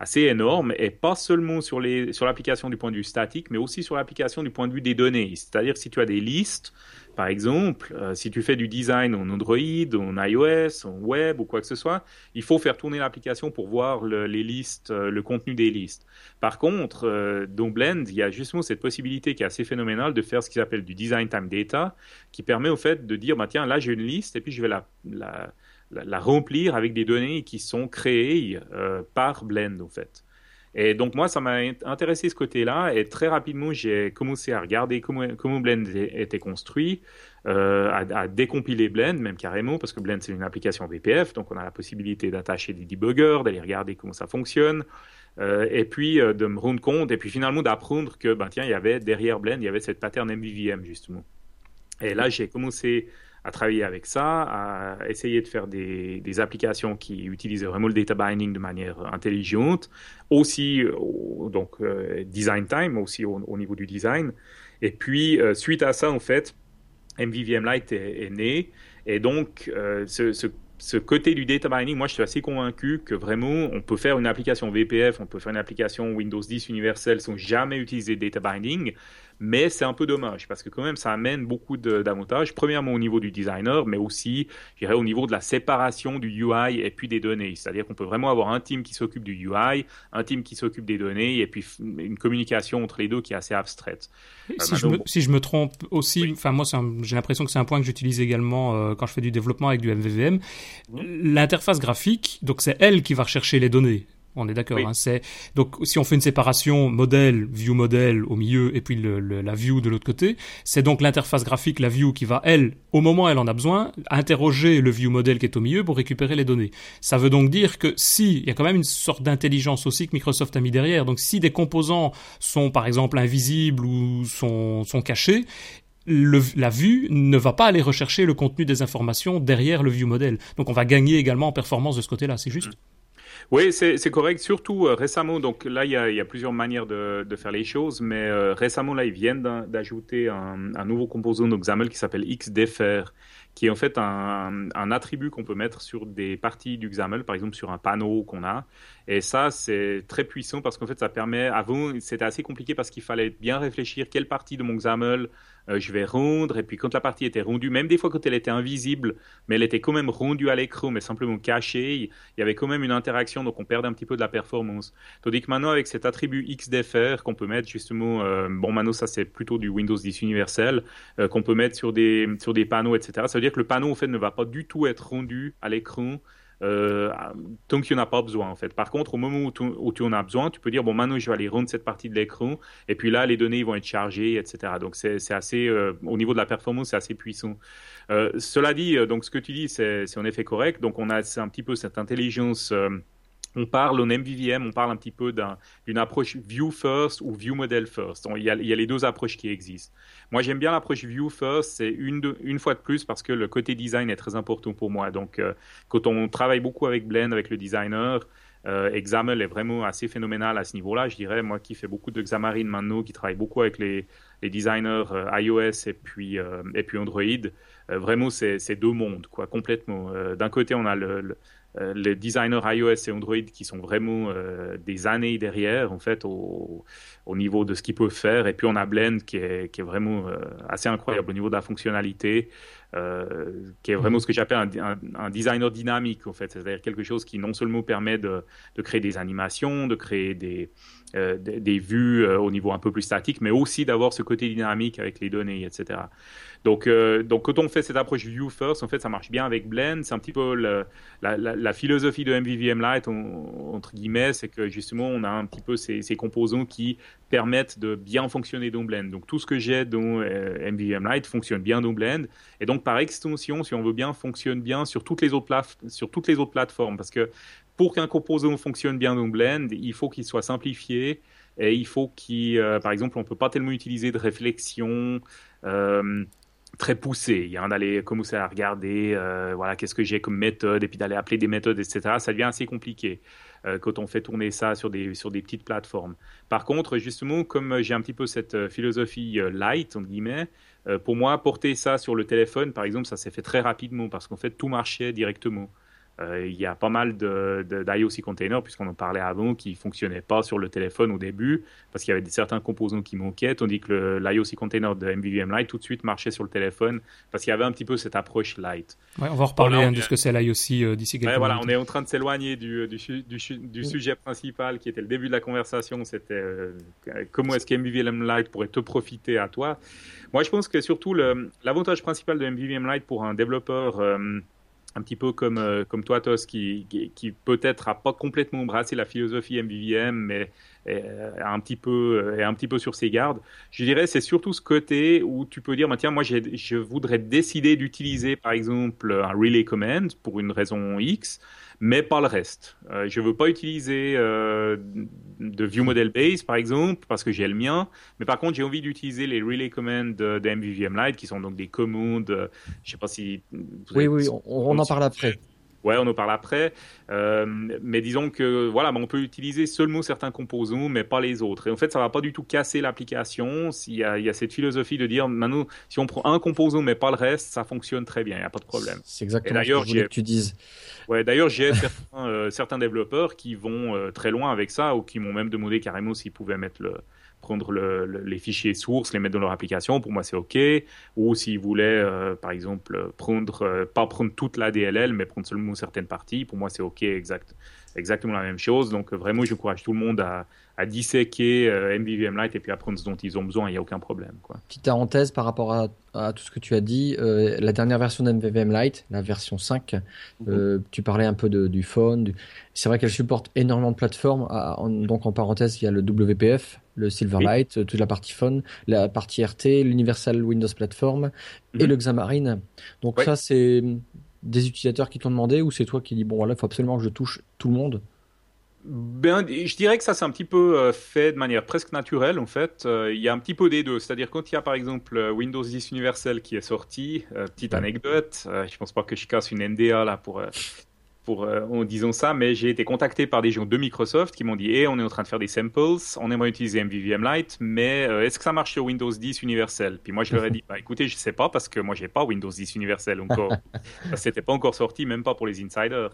assez énorme, et pas seulement sur, les, sur l'application du point de vue statique, mais aussi sur l'application du point de vue des données. C'est-à-dire, si tu as des listes, par exemple, euh, si tu fais du design en Android, en iOS, en web ou quoi que ce soit, il faut faire tourner l'application pour voir le, les listes, euh, le contenu des listes. Par contre, euh, dans Blend, il y a justement cette possibilité qui est assez phénoménale de faire ce qu'ils appellent du design time data, qui permet au fait de dire, bah, tiens, là j'ai une liste et puis je vais la, la, la, la remplir avec des données qui sont créées euh, par Blend en fait. Et donc, moi, ça m'a intéressé ce côté-là. Et très rapidement, j'ai commencé à regarder comment, comment Blend était construit, euh, à, à décompiler Blend, même carrément, parce que Blend, c'est une application W P F. Donc, on a la possibilité d'attacher des debuggers, d'aller regarder comment ça fonctionne. Euh, et puis, euh, de me rendre compte. Et puis, finalement, d'apprendre que, ben, tiens, il y avait derrière Blend, il y avait cette pattern M V V M, justement. Et là, j'ai commencé à travailler avec ça, à essayer de faire des, des applications qui utilisent vraiment le data binding de manière intelligente, aussi donc euh, design time, aussi au, au niveau du design. Et puis, euh, suite à ça, en fait, M V V M Lite est, est né. Et donc, euh, ce, ce, ce côté du data binding, moi, je suis assez convaincu que vraiment, on peut faire une application W P F, on peut faire une application Windows dix universelle sans jamais utiliser data binding. Mais c'est un peu dommage parce que quand même, ça amène beaucoup de, d'avantages. Premièrement, au niveau du designer, mais aussi, je dirais, au niveau de la séparation du U I et puis des données. C'est-à-dire qu'on peut vraiment avoir un team qui s'occupe du U I, un team qui s'occupe des données et puis une communication entre les deux qui est assez abstraite. Euh, si, je me, si je me trompe aussi, enfin oui. Moi, c'est un, j'ai l'impression que c'est un point que j'utilise également euh, quand je fais du développement avec du M V V M. Mmh. L'interface graphique, donc c'est elle qui va rechercher les données. On est d'accord, oui. Hein, c'est... Donc, si on fait une séparation modèle, view modèle au milieu et puis le, le, la view de l'autre côté, c'est donc l'interface graphique, la view qui va, elle, au moment où elle en a besoin, interroger le view modèle qui est au milieu pour récupérer les données. Ça veut donc dire que si, il y a quand même une sorte d'intelligence aussi que Microsoft a mis derrière. Donc, si des composants sont, par exemple, invisibles ou sont, sont cachés, Le, la vue ne va pas aller rechercher le contenu des informations derrière le view model. Donc, on va gagner également en performance de ce côté-là, c'est juste ? Oui, c'est, c'est correct. Surtout euh, récemment, donc là, il y a, il y a plusieurs manières de, de faire les choses, mais euh, récemment, là, ils viennent d'ajouter un, un nouveau composant de X A M L qui s'appelle X D F R, qui est en fait un, un attribut qu'on peut mettre sur des parties du X A M L, par exemple sur un panneau qu'on a. Et ça, c'est très puissant parce qu'en fait, ça permet... Avant, c'était assez compliqué parce qu'il fallait bien réfléchir quelle partie de mon X A M L euh, je vais rendre. Et puis, quand la partie était rendue, même des fois quand elle était invisible, mais elle était quand même rendue à l'écran, mais simplement cachée, il y avait quand même une interaction, donc on perdait un petit peu de la performance. Tandis que maintenant, avec cet attribut X D F R qu'on peut mettre justement... Euh, bon, maintenant, ça, c'est plutôt du Windows dix universel, euh, qu'on peut mettre sur des, sur des panneaux, et cetera. Ça veut dire que le panneau, en fait, ne va pas du tout être rendu à l'écran Euh, tant qu'il n'y en a pas besoin en fait. Par contre, au moment où tu, où tu en as besoin, tu peux dire bon, maintenant je vais aller rendre cette partie de l'écran et puis là les données vont être chargées, et cetera. Donc c'est, c'est assez, euh, au niveau de la performance, c'est assez puissant. Euh, cela dit, donc ce que tu dis, c'est, c'est en effet correct. Donc on a c'est un petit peu cette intelligence. Euh, On parle en M V V M, on parle un petit peu d'un, d'une approche view first ou view model first. Il y a, il y a les deux approches qui existent. Moi, j'aime bien l'approche view first, c'est une, de, une fois de plus parce que le côté design est très important pour moi. Donc, euh, quand on travaille beaucoup avec Blend, avec le designer, euh, X A M L est vraiment assez phénoménal à ce niveau-là. Je dirais, moi qui fais beaucoup de Xamarin maintenant, qui travaille beaucoup avec les, les designers euh, iOS et puis, euh, et puis Android, euh, vraiment, c'est, c'est deux mondes, quoi, complètement. Euh, d'un côté, on a le... le euh, les designers iOS et Android qui sont vraiment euh, des années derrière en fait au, au niveau de ce qu'ils peuvent faire. Et puis on a Blend qui est, qui est vraiment euh, assez incroyable au niveau de la fonctionnalité, euh, qui est vraiment ce que j'appelle un, un, un designer dynamique en fait. C'est-à-dire quelque chose qui non seulement permet de, de créer des animations, de créer des, euh, des, des vues euh, au niveau un peu plus statique, mais aussi d'avoir ce côté dynamique avec les données, et cetera. Donc, euh, donc, quand on fait cette approche View First, en fait, ça marche bien avec Blend. C'est un petit peu le, la, la, la philosophie de M V V M Lite, on, entre guillemets, c'est que justement, on a un petit peu ces, ces composants qui permettent de bien fonctionner dans Blend. Donc, tout ce que j'ai dans euh, M V V M Lite fonctionne bien dans Blend. Et donc, par extension, si on veut bien, fonctionne bien sur toutes les autres, plaf- sur toutes les autres plateformes. Parce que pour qu'un composant fonctionne bien dans Blend, il faut qu'il soit simplifié. Et il faut qu'il, euh, par exemple, on ne peut pas tellement utiliser de réflexion euh, très poussée. Il y a d'aller commencer à regarder, euh, voilà, qu'est-ce que j'ai comme méthode, et puis d'aller appeler des méthodes, et cetera. Ça devient assez compliqué euh, quand on fait tourner ça sur des, sur des petites plateformes. Par contre, justement, comme j'ai un petit peu cette philosophie euh, light, entre guillemets, euh, pour moi, porter ça sur le téléphone, par exemple, ça s'est fait très rapidement parce qu'en fait, tout marchait directement. Euh, il y a pas mal de, de, d'I O C containers, puisqu'on en parlait avant, qui ne fonctionnaient pas sur le téléphone au début, parce qu'il y avait des, certains composants qui manquaient, tandis que le, l'I O C container de M V V M Lite tout de suite marchait sur le téléphone, parce qu'il y avait un petit peu cette approche light. Ouais, on va reparler voilà, hein, de ce que c'est l'I O C euh, d'ici quelques ouais, voilà, minutes. On est en train de s'éloigner du, du, du, du oui. sujet principal qui était le début de la conversation, c'était euh, comment est-ce que M V V M Lite pourrait te profiter à toi. Moi, je pense que surtout, le, l'avantage principal de M V V M Lite pour un développeur... Euh, un petit peu comme, euh, comme toi, Tos, qui, qui, qui peut-être n'a pas complètement embrassé la philosophie M V V M, mais est, est, un petit peu, est un petit peu sur ses gardes. Je dirais c'est surtout ce côté où tu peux dire, bah, tiens, moi, j'ai, je voudrais décider d'utiliser, par exemple, un relay command pour une raison X, mais pas le reste. Euh, je ne veux pas utiliser euh, de view model base, par exemple, parce que j'ai le mien. Mais par contre, j'ai envie d'utiliser les relay commands de, de M V V M Lite, qui sont donc des commandes. Euh, je ne sais pas si... Oui, oui, on, on en parle après. Ouais, on en parle après. Euh, mais disons que voilà, on peut utiliser seulement certains composants, mais pas les autres. Et en fait, ça ne va pas du tout casser l'application. Il y a, il y a cette philosophie de dire, maintenant, si on prend un composant, mais pas le reste, ça fonctionne très bien, il n'y a pas de problème. C'est exactement ce que je voulais que tu dises. Ouais, d'ailleurs, j'ai certains, euh, certains développeurs qui vont euh, très loin avec ça, ou qui m'ont même demandé carrément s'ils pouvaient mettre le... prendre le, le, les fichiers sources, les mettre dans leur application, pour moi c'est OK. Ou s'ils voulaient, euh, par exemple, prendre, euh, pas prendre toute la D L L, mais prendre seulement certaines parties, pour moi c'est OK, exact, exactement la même chose. Donc vraiment, j'encourage tout le monde à, à disséquer euh, M V V M Lite et puis à prendre ce dont ils ont besoin, il n'y a aucun problème, quoi. Petite parenthèse par rapport à, à tout ce que tu as dit, euh, la dernière version de M V V M Lite, la version cinq, mm-hmm. euh, tu parlais un peu de, du phone, du... c'est vrai qu'elle supporte énormément de plateformes, à, en, donc en parenthèse, il y a le W P F, le Silverlight, oui. toute la partie Phone, la partie R T, l'Universal Windows Platform mmh. et le Xamarin. Donc oui. ça, c'est des utilisateurs qui t'ont demandé ou c'est toi qui dis bon voilà, il faut absolument que je touche tout le monde? Ben, je dirais que ça, c'est un petit peu fait de manière presque naturelle, en fait. Il y a un petit peu des deux. C'est-à-dire, quand il y a, par exemple, Windows dix Universal qui est sorti, euh, petite anecdote, euh, je pense pas que je casse une N D A là pour... Euh... Pour, euh, en disant ça, mais j'ai été contacté par des gens de Microsoft qui m'ont dit hey, « on est en train de faire des samples, on aimerait utiliser M V V M Lite, mais euh, est-ce que ça marche sur Windows dix Universel ?» Puis moi, je leur ai dit bah, « écoutez, je ne sais pas parce que moi, je n'ai pas Windows dix Universel encore. Ce n'était pas encore sorti, même pas pour les insiders. »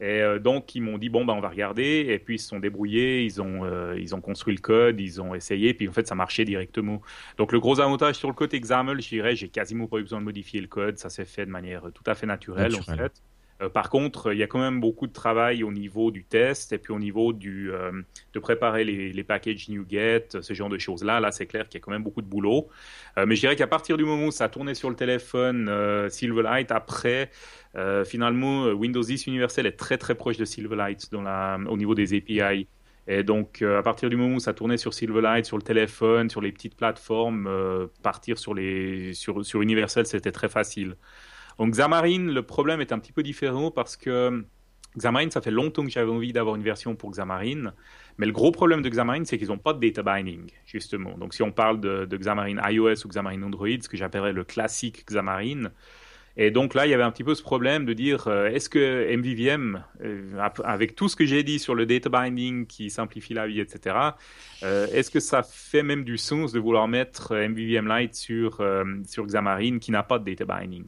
Et euh, donc, ils m'ont dit « bon, bah, on va regarder. » Et puis, ils se sont débrouillés, ils ont, euh, ils ont construit le code, ils ont essayé, puis en fait, ça marchait directement. Donc, le gros avantage sur le côté X A M L, je dirais, j'ai quasiment pas eu besoin de modifier le code, ça s'est fait de manière tout à fait naturelle, naturelle. en fait. Euh, par contre, il y a quand même beaucoup de travail au niveau du test et puis au niveau du, euh, de préparer les, les packages NuGet, ce genre de choses-là. Là, c'est clair qu'il y a quand même beaucoup de boulot. Euh, mais je dirais qu'à partir du moment où ça tournait sur le téléphone euh, Silverlight, après, euh, finalement, Windows dix Universel est très, très proche de Silverlight dans la, au niveau des A P I. Et donc, euh, à partir du moment où ça tournait sur Silverlight, sur le téléphone, sur les petites plateformes, euh, partir sur, les, sur, sur Universal, c'était très facile. Donc Xamarin, le problème est un petit peu différent parce que Xamarin, ça fait longtemps que j'avais envie d'avoir une version pour Xamarin. Mais le gros problème de Xamarin, c'est qu'ils n'ont pas de data binding, justement. Donc si on parle de, de Xamarin iOS ou Xamarin Android, ce que j'appellerais le classique Xamarin. Et donc là, il y avait un petit peu ce problème de dire, euh, est-ce que M V V M, euh, avec tout ce que j'ai dit sur le data binding qui simplifie la vie, et cetera, euh, est-ce que ça fait même du sens de vouloir mettre M V V M Lite sur, euh, sur Xamarin qui n'a pas de data binding ?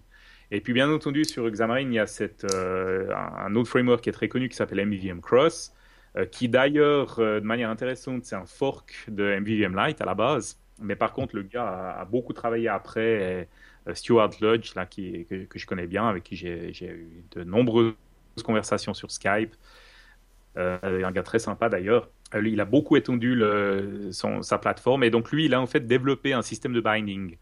Et puis, bien entendu, sur Xamarin, il y a cette, euh, un autre framework qui est très connu qui s'appelle M V V M Cross, euh, qui d'ailleurs, euh, de manière intéressante, c'est un fork de M V V M Lite à la base. Mais par contre, le gars a, a beaucoup travaillé après. Et, euh, Stuart Lodge, là, qui, que, que je connais bien, avec qui j'ai, j'ai eu de nombreuses conversations sur Skype. Euh, un gars très sympa d'ailleurs. Euh, lui, il a beaucoup étendu le, son, sa plateforme. Et donc, lui, il a en fait développé un système de binding.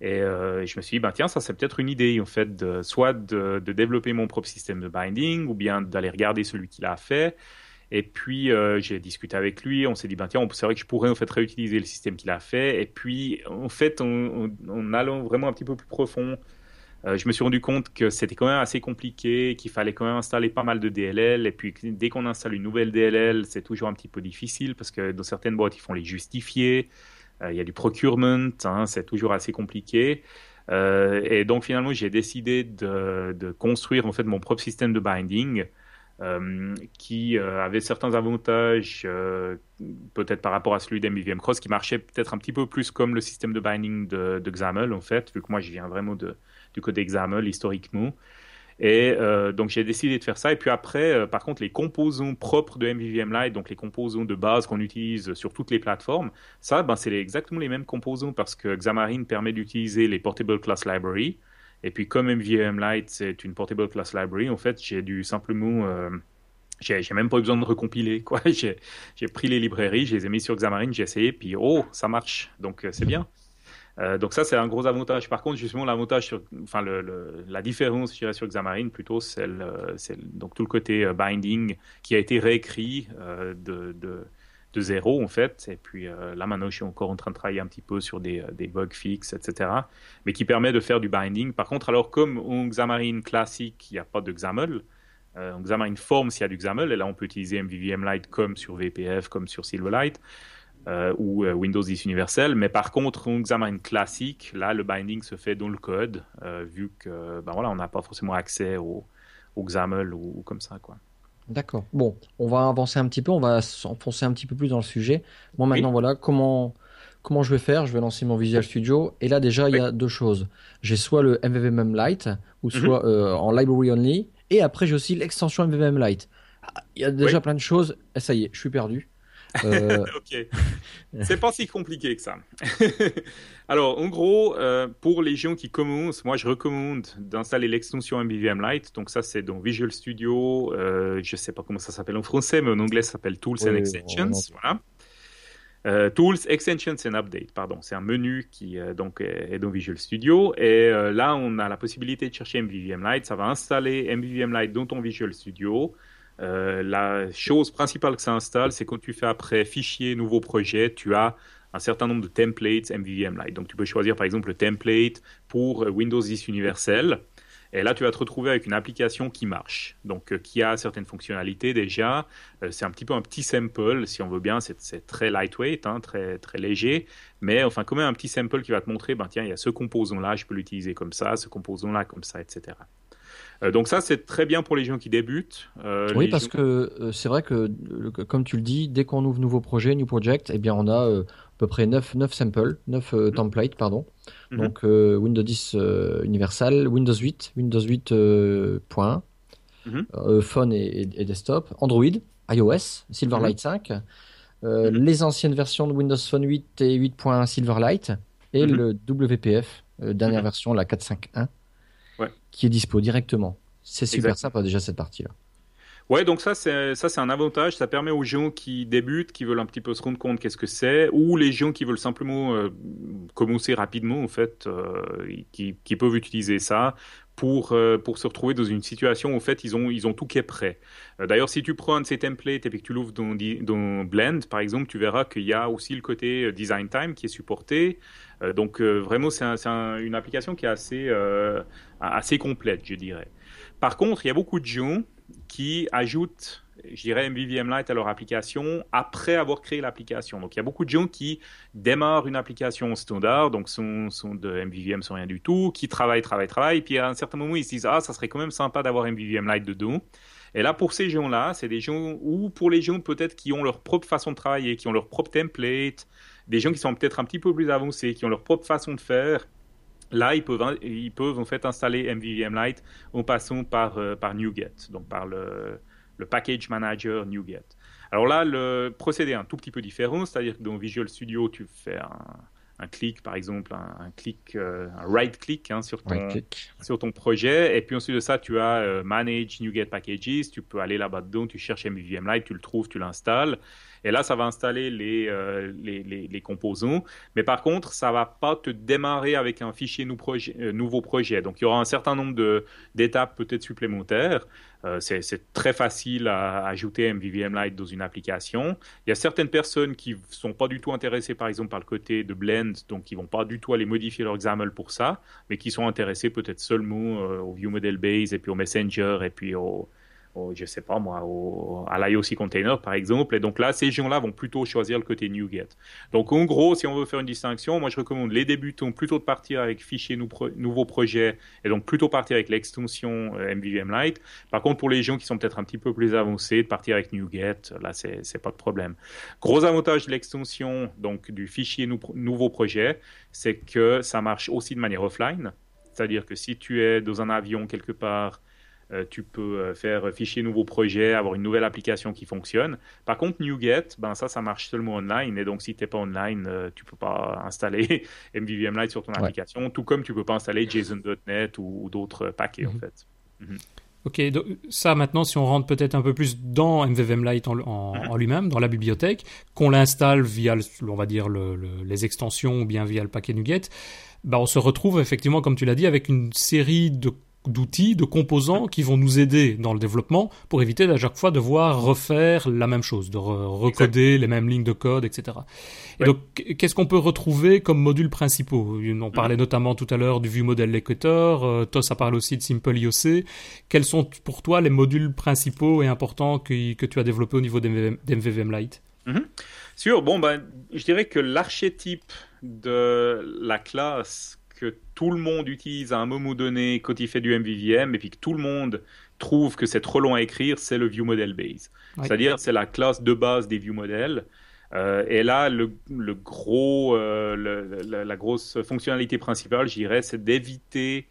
Et euh, je me suis dit, ben, tiens, ça, c'est peut-être une idée, en fait, de, soit de, de développer mon propre système de binding ou bien d'aller regarder celui qu'il a fait. Et puis, euh, j'ai discuté avec lui. On s'est dit, ben, tiens, on, c'est vrai que je pourrais, en fait, réutiliser le système qu'il a fait. Et puis, en fait, en, en allant vraiment un petit peu plus profond, euh, je me suis rendu compte que c'était quand même assez compliqué, qu'il fallait quand même installer pas mal de D L L. Et puis, dès qu'on installe une nouvelle D L L, c'est toujours un petit peu difficile parce que dans certaines boîtes, ils font les justifier. Il y a du procurement, hein, c'est toujours assez compliqué. Euh, et donc, finalement, j'ai décidé de, de construire en fait, mon propre système de binding euh, qui euh, avait certains avantages, euh, peut-être par rapport à celui d'M V V M Cross, qui marchait peut-être un petit peu plus comme le système de binding de, de X A M L, en fait, vu que moi, je viens vraiment de, du côté X A M L historiquement. Et euh, donc, j'ai décidé de faire ça. Et puis après, euh, par contre, les composants propres de M V V M Lite, donc les composants de base qu'on utilise sur toutes les plateformes, ça, ben, c'est les, exactement les mêmes composants parce que Xamarin permet d'utiliser les Portable Class Library. Et puis, comme M V V M Lite, c'est une Portable Class Library, en fait, j'ai dû simplement... Euh, j'ai, j'ai même pas eu besoin de recompiler, quoi. J'ai, j'ai pris les librairies, je les ai mis sur Xamarin, j'ai essayé, puis oh, ça marche. Donc, euh, c'est bien. Euh, donc ça, c'est un gros avantage. Par contre, justement, l'avantage, sur, enfin, le, le, la différence, je dirais, sur Xamarin, plutôt, c'est, le, c'est le, donc, tout le côté euh, binding qui a été réécrit euh, de, de, de zéro, en fait. Et puis euh, là, maintenant, je suis encore en train de travailler un petit peu sur des, des bugs fixes, et cetera. Mais qui permet de faire du binding. Par contre, alors, comme en Xamarin classique, il n'y a pas de X A M L, euh, en Xamarin Forms, il y a du X A M L. Et là, on peut utiliser M V V M Lite comme sur W P F, comme sur Silverlight. Euh, ou euh, Windows dix Universel, mais par contre en Xamarin classique, là le binding se fait dans le code, euh, vu que ben voilà, on n'a pas forcément accès au, au X A M L ou, ou comme ça quoi. D'accord. Bon, on va avancer un petit peu, on va s'enfoncer un petit peu plus dans le sujet. Moi bon, maintenant oui. Voilà comment comment je vais faire, je vais lancer mon Visual Studio et là déjà oui. Il y a deux choses. J'ai soit le M V V M Lite ou soit mm-hmm. euh, en library only et après j'ai aussi l'extension M V V M Lite. Il y a déjà oui. plein de choses. Et ça y est, je suis perdu. Euh... ok, c'est pas si compliqué que ça. Alors, en gros, euh, pour les gens qui commencent, moi je recommande d'installer l'extension M V V M Lite. Donc, ça c'est dans Visual Studio. Euh, je sais pas comment ça s'appelle en français, mais en anglais ça s'appelle Tools oui, and Extensions. Voilà. Euh, Tools, Extensions and Update, pardon. C'est un menu qui euh, donc, est dans Visual Studio. Et euh, là, on a la possibilité de chercher M V V M Lite. Ça va installer M V V M Lite dans ton Visual Studio. Euh, la chose principale que ça installe, c'est quand tu fais après fichier, nouveau projet, tu as un certain nombre de templates M V V M Lite. Donc, tu peux choisir par exemple le template pour Windows dix Universel. Et là, tu vas te retrouver avec une application qui marche, donc euh, qui a certaines fonctionnalités déjà. Euh, c'est un petit peu un petit sample, si on veut bien. C'est, c'est très lightweight, hein, très, très léger. Mais enfin, quand même un petit sample qui va te montrer, ben, tiens, il y a ce composant-là, je peux l'utiliser comme ça, ce composant-là comme ça, et cetera. Donc ça, c'est très bien pour les gens qui débutent. Euh, oui, parce gens... que euh, c'est vrai que, le, que, comme tu le dis, dès qu'on ouvre nouveau projet, new project, eh bien, on a euh, à peu près neuf samples, neuf euh, templates, pardon. Mm-hmm. Donc euh, Windows dix euh, Universal, Windows huit, Windows huit point un, euh, mm-hmm. euh, Phone et, et, et Desktop, Android, iOS, Silverlight mm-hmm. cinq, euh, mm-hmm. les anciennes versions de Windows Phone huit et huit point un Silverlight, et mm-hmm. le W P F, euh, dernière mm-hmm. version, la quatre point cinq point un. Ouais. Qui est dispo directement. C'est super Exactement. Sympa déjà cette partie-là. Ouais, donc ça c'est ça c'est un avantage. Ça permet aux gens qui débutent, qui veulent un petit peu se rendre compte qu'est-ce que c'est, ou les gens qui veulent simplement euh, commencer rapidement en fait, euh, qui qui peuvent utiliser ça pour euh, pour se retrouver dans une situation où en fait ils ont ils ont tout qui est prêt. Euh, d'ailleurs, si tu prends un de ces templates et puis que tu l'ouvres dans, dans Blend par exemple, tu verras qu'il y a aussi le côté design time qui est supporté. Euh, donc euh, vraiment c'est un, c'est un, une application qui est assez euh, assez complète, je dirais. Par contre, il y a beaucoup de gens qui ajoutent, je dirais, M V V M Lite à leur application après avoir créé l'application. Donc, il y a beaucoup de gens qui démarrent une application standard, donc sont, sont de M V V M sans rien du tout, qui travaillent, travaillent, travaillent, et puis à un certain moment, ils se disent « Ah, ça serait quand même sympa d'avoir M V V M Lite dedans ». Et là, pour ces gens-là, c'est des gens, ou pour les gens peut-être qui ont leur propre façon de travailler, qui ont leur propre template, des gens qui sont peut-être un petit peu plus avancés, qui ont leur propre façon de faire, Là, ils peuvent, ils peuvent en fait installer M V V M Lite en passant par, euh, par NuGet, donc par le, le package manager NuGet. Alors là, le procédé est un tout petit peu différent, c'est-à-dire que dans Visual Studio, tu fais un, un clic, par exemple, un, un clic, euh, un right-click hein, sur, ton, right sur ton projet, et puis ensuite de ça, tu as euh, Manage NuGet Packages, tu peux aller là-bas dedans, tu cherches M V V M Lite, tu le trouves, tu l'installes. Et là, ça va installer les, euh, les, les, les composants. Mais par contre, ça ne va pas te démarrer avec un fichier nou projet, euh, nouveau projet. Donc, il y aura un certain nombre de, d'étapes peut-être supplémentaires. Euh, c'est, c'est très facile à, à ajouter M V V M Lite dans une application. Il y a certaines personnes qui ne sont pas du tout intéressées, par exemple, par le côté de Blend. Donc, ils ne vont pas du tout aller modifier leur X A M L pour ça, mais qui sont intéressés peut-être seulement euh, au View Model Base et puis au Messenger et puis au... Au, je ne sais pas moi, au, à l'I O C Container par exemple. Et donc là, ces gens-là vont plutôt choisir le côté NuGet. Donc en gros, si on veut faire une distinction, moi je recommande les débutants plutôt de partir avec fichier nou pro, nouveau projet et donc plutôt partir avec l'extension euh, M V V M Lite. Par contre, pour les gens qui sont peut-être un petit peu plus avancés, de partir avec NuGet, là, c'est, c'est pas de problème. Gros avantage de l'extension donc, du fichier nou, nouveau projet, c'est que ça marche aussi de manière offline. C'est-à-dire que si tu es dans un avion quelque part, Euh, tu peux euh, faire euh, fichier nouveau projet, avoir une nouvelle application qui fonctionne. Par contre, NuGet, ben ça, ça marche seulement online. Et donc, si tu n'es pas online, euh, tu ne peux pas installer M V V M Lite sur ton ouais. application, tout comme tu ne peux pas installer JSON point net ou, ou d'autres euh, paquets, mm-hmm. en fait. Mm-hmm. OK, donc ça, maintenant, si on rentre peut-être un peu plus dans M V V M Lite en, en, mm-hmm. en lui-même, dans la bibliothèque, qu'on l'installe via, le, on va dire, le, le, les extensions ou bien via le paquet NuGet, ben, on se retrouve effectivement, comme tu l'as dit, avec une série de d'outils, de composants qui vont nous aider dans le développement pour éviter à chaque fois de devoir refaire la même chose, de re- recoder Exactement. les mêmes lignes de code, et cetera. Et ouais. donc, qu'est-ce qu'on peut retrouver comme modules principaux ? On parlait ouais. notamment tout à l'heure du View Model Locator, euh, toi ça parle aussi de Simple I O C. Quels sont pour toi les modules principaux et importants que, que tu as développés au niveau d'M V V M Lite ? Mmh. Sûr, bon ben, je dirais que l'archétype de la classe que tout le monde utilise à un moment donné quand il fait du M V V M et puis que tout le monde trouve que c'est trop long à écrire, c'est le View Model Base. Okay. C'est-à-dire c'est la classe de base des View Models. Euh, et là, le, le gros, euh, le, la, la grosse fonctionnalité principale, je dirais, c'est d'éviter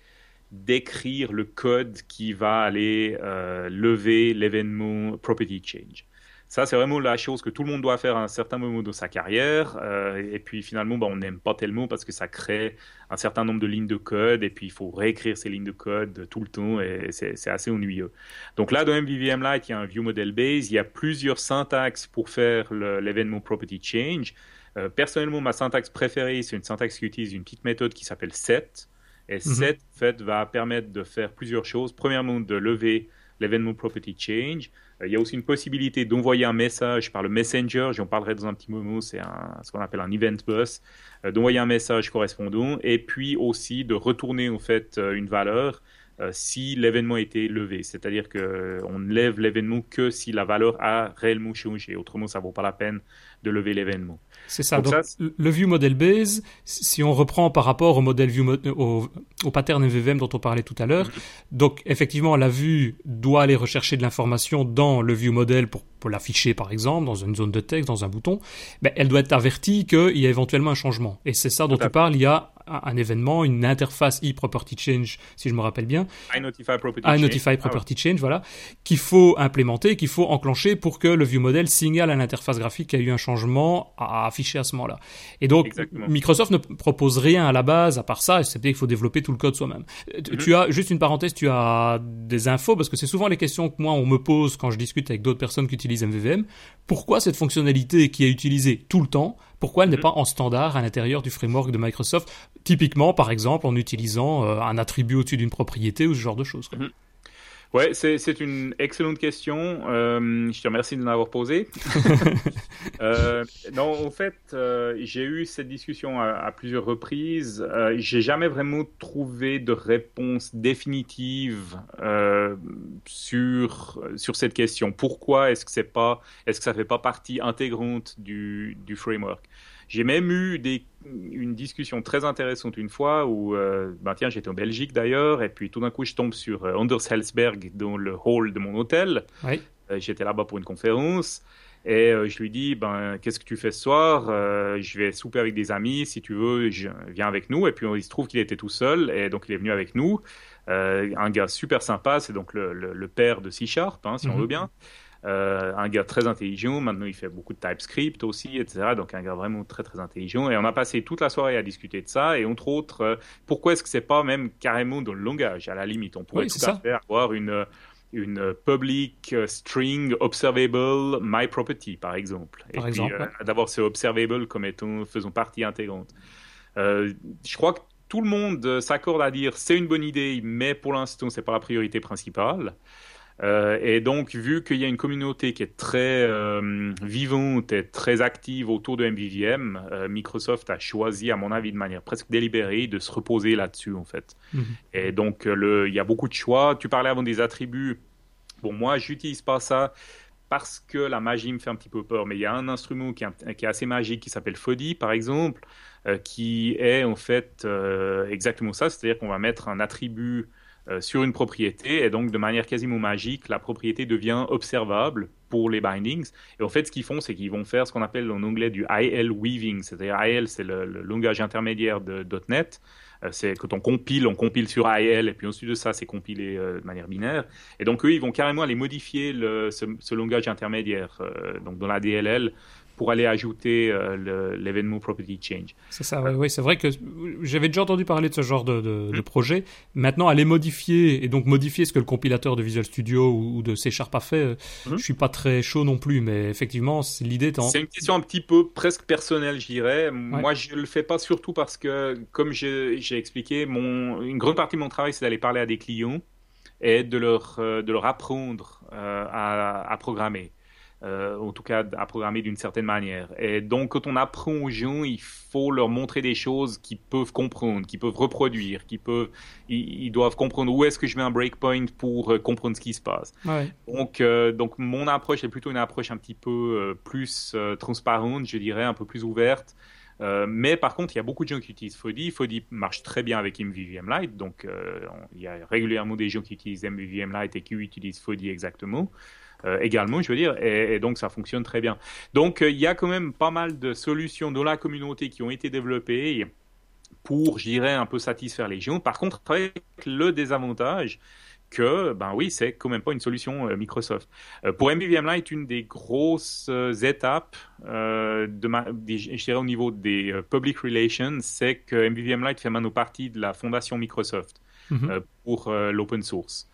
d'écrire le code qui va aller euh, lever l'événement Property Change. Ça, c'est vraiment la chose que tout le monde doit faire à un certain moment de sa carrière. Euh, et puis finalement, bah, on n'aime pas tellement parce que ça crée un certain nombre de lignes de code. Et puis, il faut réécrire ces lignes de code tout le temps et c'est, c'est assez ennuyeux. Donc là, dans M V V M Lite, il y a un View Model Base. Il y a plusieurs syntaxes pour faire le, l'événement Property Change. Euh, personnellement, ma syntaxe préférée, c'est une syntaxe qui utilise une petite méthode qui s'appelle set. Et mm-hmm. set, en fait, va permettre de faire plusieurs choses. Premièrement, de lever l'événement Property Change. Il y a aussi une possibilité d'envoyer un message par le Messenger, j'en parlerai dans un petit moment, c'est un, ce qu'on appelle un event bus, euh, d'envoyer un message correspondant et puis aussi de retourner en fait euh, une valeur euh, si l'événement a été levé. C'est-à-dire qu'on euh, ne lève l'événement que si la valeur a réellement changé, autrement ça ne vaut pas la peine de lever l'événement. C'est ça, donc, donc ça, c'est... le View Model Base, si on reprend par rapport au, modèle view mo- au, au pattern M V V M dont on parlait tout à l'heure, mm-hmm. donc effectivement la vue doit aller rechercher de l'information dans le View Model pour, pour l'afficher par exemple, dans une zone de texte, dans un bouton, ben, elle doit être avertie qu'il y a éventuellement un changement. Et c'est ça dont tu parles, il y a un, un événement, une interface e-property change, si je me rappelle bien. I-Notify Property Change. I-Notify Property Change, voilà, qu'il faut implémenter, qu'il faut enclencher pour que le View Model signale à l'interface graphique qu'il y a eu un changement. À afficher à ce moment-là. Et donc, Exactement. Microsoft ne propose rien à la base, à part ça, c'est-à-dire qu'il faut développer tout le code soi-même. Mm-hmm. Tu as, juste une parenthèse, tu as des infos, parce que c'est souvent les questions que moi, on me pose quand je discute avec d'autres personnes qui utilisent M V V M. Pourquoi cette fonctionnalité qui est utilisée tout le temps, pourquoi elle n'est mm-hmm. pas en standard à l'intérieur du framework de Microsoft, typiquement, par exemple, en utilisant euh, un attribut au-dessus d'une propriété ou ce genre de choses, quoi. Mm-hmm. Oui, c'est, c'est une excellente question. Euh, je te remercie de l'avoir posée. euh, non, en fait, euh, j'ai eu cette discussion à, à plusieurs reprises. Euh, j'ai jamais vraiment trouvé de réponse définitive euh, sur sur cette question. Pourquoi est-ce que c'est pas, est-ce que ça fait pas partie intégrante du du framework ? J'ai même eu des, une discussion très intéressante une fois où, euh, ben tiens, j'étais en Belgique d'ailleurs, et puis tout d'un coup, je tombe sur euh, Anders Helsberg dans le hall de mon hôtel. Oui. Euh, j'étais là-bas pour une conférence, Et euh, je lui dis, ben, qu'est-ce que tu fais ce soir? euh, Je vais souper avec des amis, si tu veux, je viens avec nous. Et puis il se trouve qu'il était tout seul, et donc il est venu avec nous. Euh, un gars super sympa, c'est donc le, le, le père de C-Sharp, hein, si mm-hmm. on veut bien. Euh, un gars très intelligent, maintenant il fait beaucoup de TypeScript aussi, et cetera. Donc un gars vraiment très très intelligent, et on a passé toute la soirée à discuter de ça, et entre autres, euh, pourquoi est-ce que c'est pas même carrément dans le langage, à la limite, on pourrait oui, tout à fait avoir une, une public string observable my property, par exemple, et par puis exemple, euh, ouais. d'avoir ce observable comme étant, faisant partie intégrante. Euh, je crois que tout le monde s'accorde à dire c'est une bonne idée, mais pour l'instant c'est pas la priorité principale. Euh, et donc, vu qu'il y a une communauté qui est très euh, vivante et très active autour de M V V M, euh, Microsoft a choisi, à mon avis, de manière presque délibérée, de se reposer là-dessus, en fait. Mm-hmm. Et donc, le, il y a beaucoup de choix. Tu parlais avant des attributs. Bon, moi, je n'utilise pas ça parce que la magie me fait un petit peu peur. Mais il y a un instrument qui est, qui est assez magique, qui s'appelle Fody, par exemple, euh, qui est, en fait, euh, exactement ça. C'est-à-dire qu'on va mettre un attribut Euh, sur une propriété, et donc de manière quasiment magique, la propriété devient observable pour les bindings. Et en fait, ce qu'ils font, c'est qu'ils vont faire ce qu'on appelle en anglais du I L weaving, c'est-à-dire I L, c'est le, le langage intermédiaire de .NET. Euh, c'est quand on compile, on compile sur I L, et puis ensuite de ça, c'est compilé euh, de manière binaire. Et donc, eux, ils vont carrément aller modifier le, ce, ce langage intermédiaire, euh, donc dans la D L L, pour aller ajouter euh, le, l'événement Property Change. C'est ça, oui, c'est vrai que j'avais déjà entendu parler de ce genre de, de, mmh. de projet. Maintenant, aller modifier, et donc modifier ce que le compilateur de Visual Studio ou, ou de C-Sharp a fait, mmh. je ne suis pas très chaud non plus, mais effectivement, c'est, l'idée étant... C'est une question un petit peu presque personnelle, je dirais. Ouais. Moi, je ne le fais pas surtout parce que, comme je, j'ai expliqué, mon, une grande partie de mon travail, c'est d'aller parler à des clients et de leur, euh, de leur apprendre euh, à, à programmer. Euh, en tout cas à programmer d'une certaine manière. Et donc, quand on apprend aux gens, il faut leur montrer des choses qu'ils peuvent comprendre, qu'ils peuvent reproduire, qu'ils peuvent, ils, ils doivent comprendre où est-ce que je mets un breakpoint pour euh, comprendre ce qui se passe. Ouais. Donc, euh, donc, mon approche est plutôt une approche un petit peu euh, plus euh, transparente, je dirais, un peu plus ouverte. Euh, mais par contre, il y a beaucoup de gens qui utilisent Fody. Fody marche très bien avec M V V M Lite, donc euh, il y a régulièrement des gens qui utilisent M V V M Lite et qui utilisent Fody exactement. Euh, également, je veux dire, et, et donc ça fonctionne très bien. Donc, il euh, y a quand même pas mal de solutions dans la communauté qui ont été développées pour, je dirais, un peu satisfaire les gens. Par contre, avec le désavantage que, ben oui, c'est quand même pas une solution euh, Microsoft. Euh, pour M V V M Lite, une des grosses euh, étapes, euh, de ma, des, je dirais au niveau des euh, public relations, c'est que M V V M Lite fait maintenant partie de la fondation Microsoft mm-hmm. euh, pour euh, l'open source.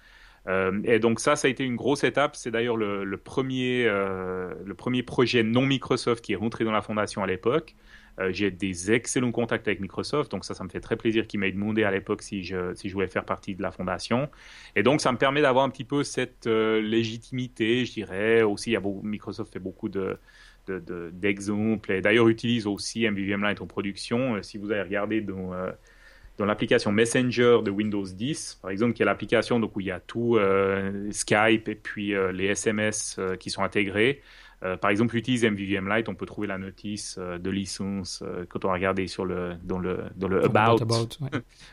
Euh, et donc ça, ça a été une grosse étape. C'est d'ailleurs le, le, premier, euh, le premier projet non Microsoft qui est rentré dans la fondation à l'époque. Euh, j'ai des excellents contacts avec Microsoft, donc ça, ça me fait très plaisir qu'ils m'aient demandé à l'époque si je, si je voulais faire partie de la fondation. Et donc, ça me permet d'avoir un petit peu cette euh, légitimité, je dirais. Aussi, il y a beaucoup, Microsoft fait beaucoup de... De, de, d'exemples, et d'ailleurs utilise aussi M V V M Lite en production. Euh, si vous allez regarder dans, euh, dans l'application Messenger de Windows dix, par exemple, qui est l'application donc, où il y a tout euh, Skype et puis euh, les S M S euh, qui sont intégrés, euh, par exemple, utilise M V V M Lite, on peut trouver la notice euh, de licence euh, quand on va regarder sur le, dans le, dans le About. about ouais.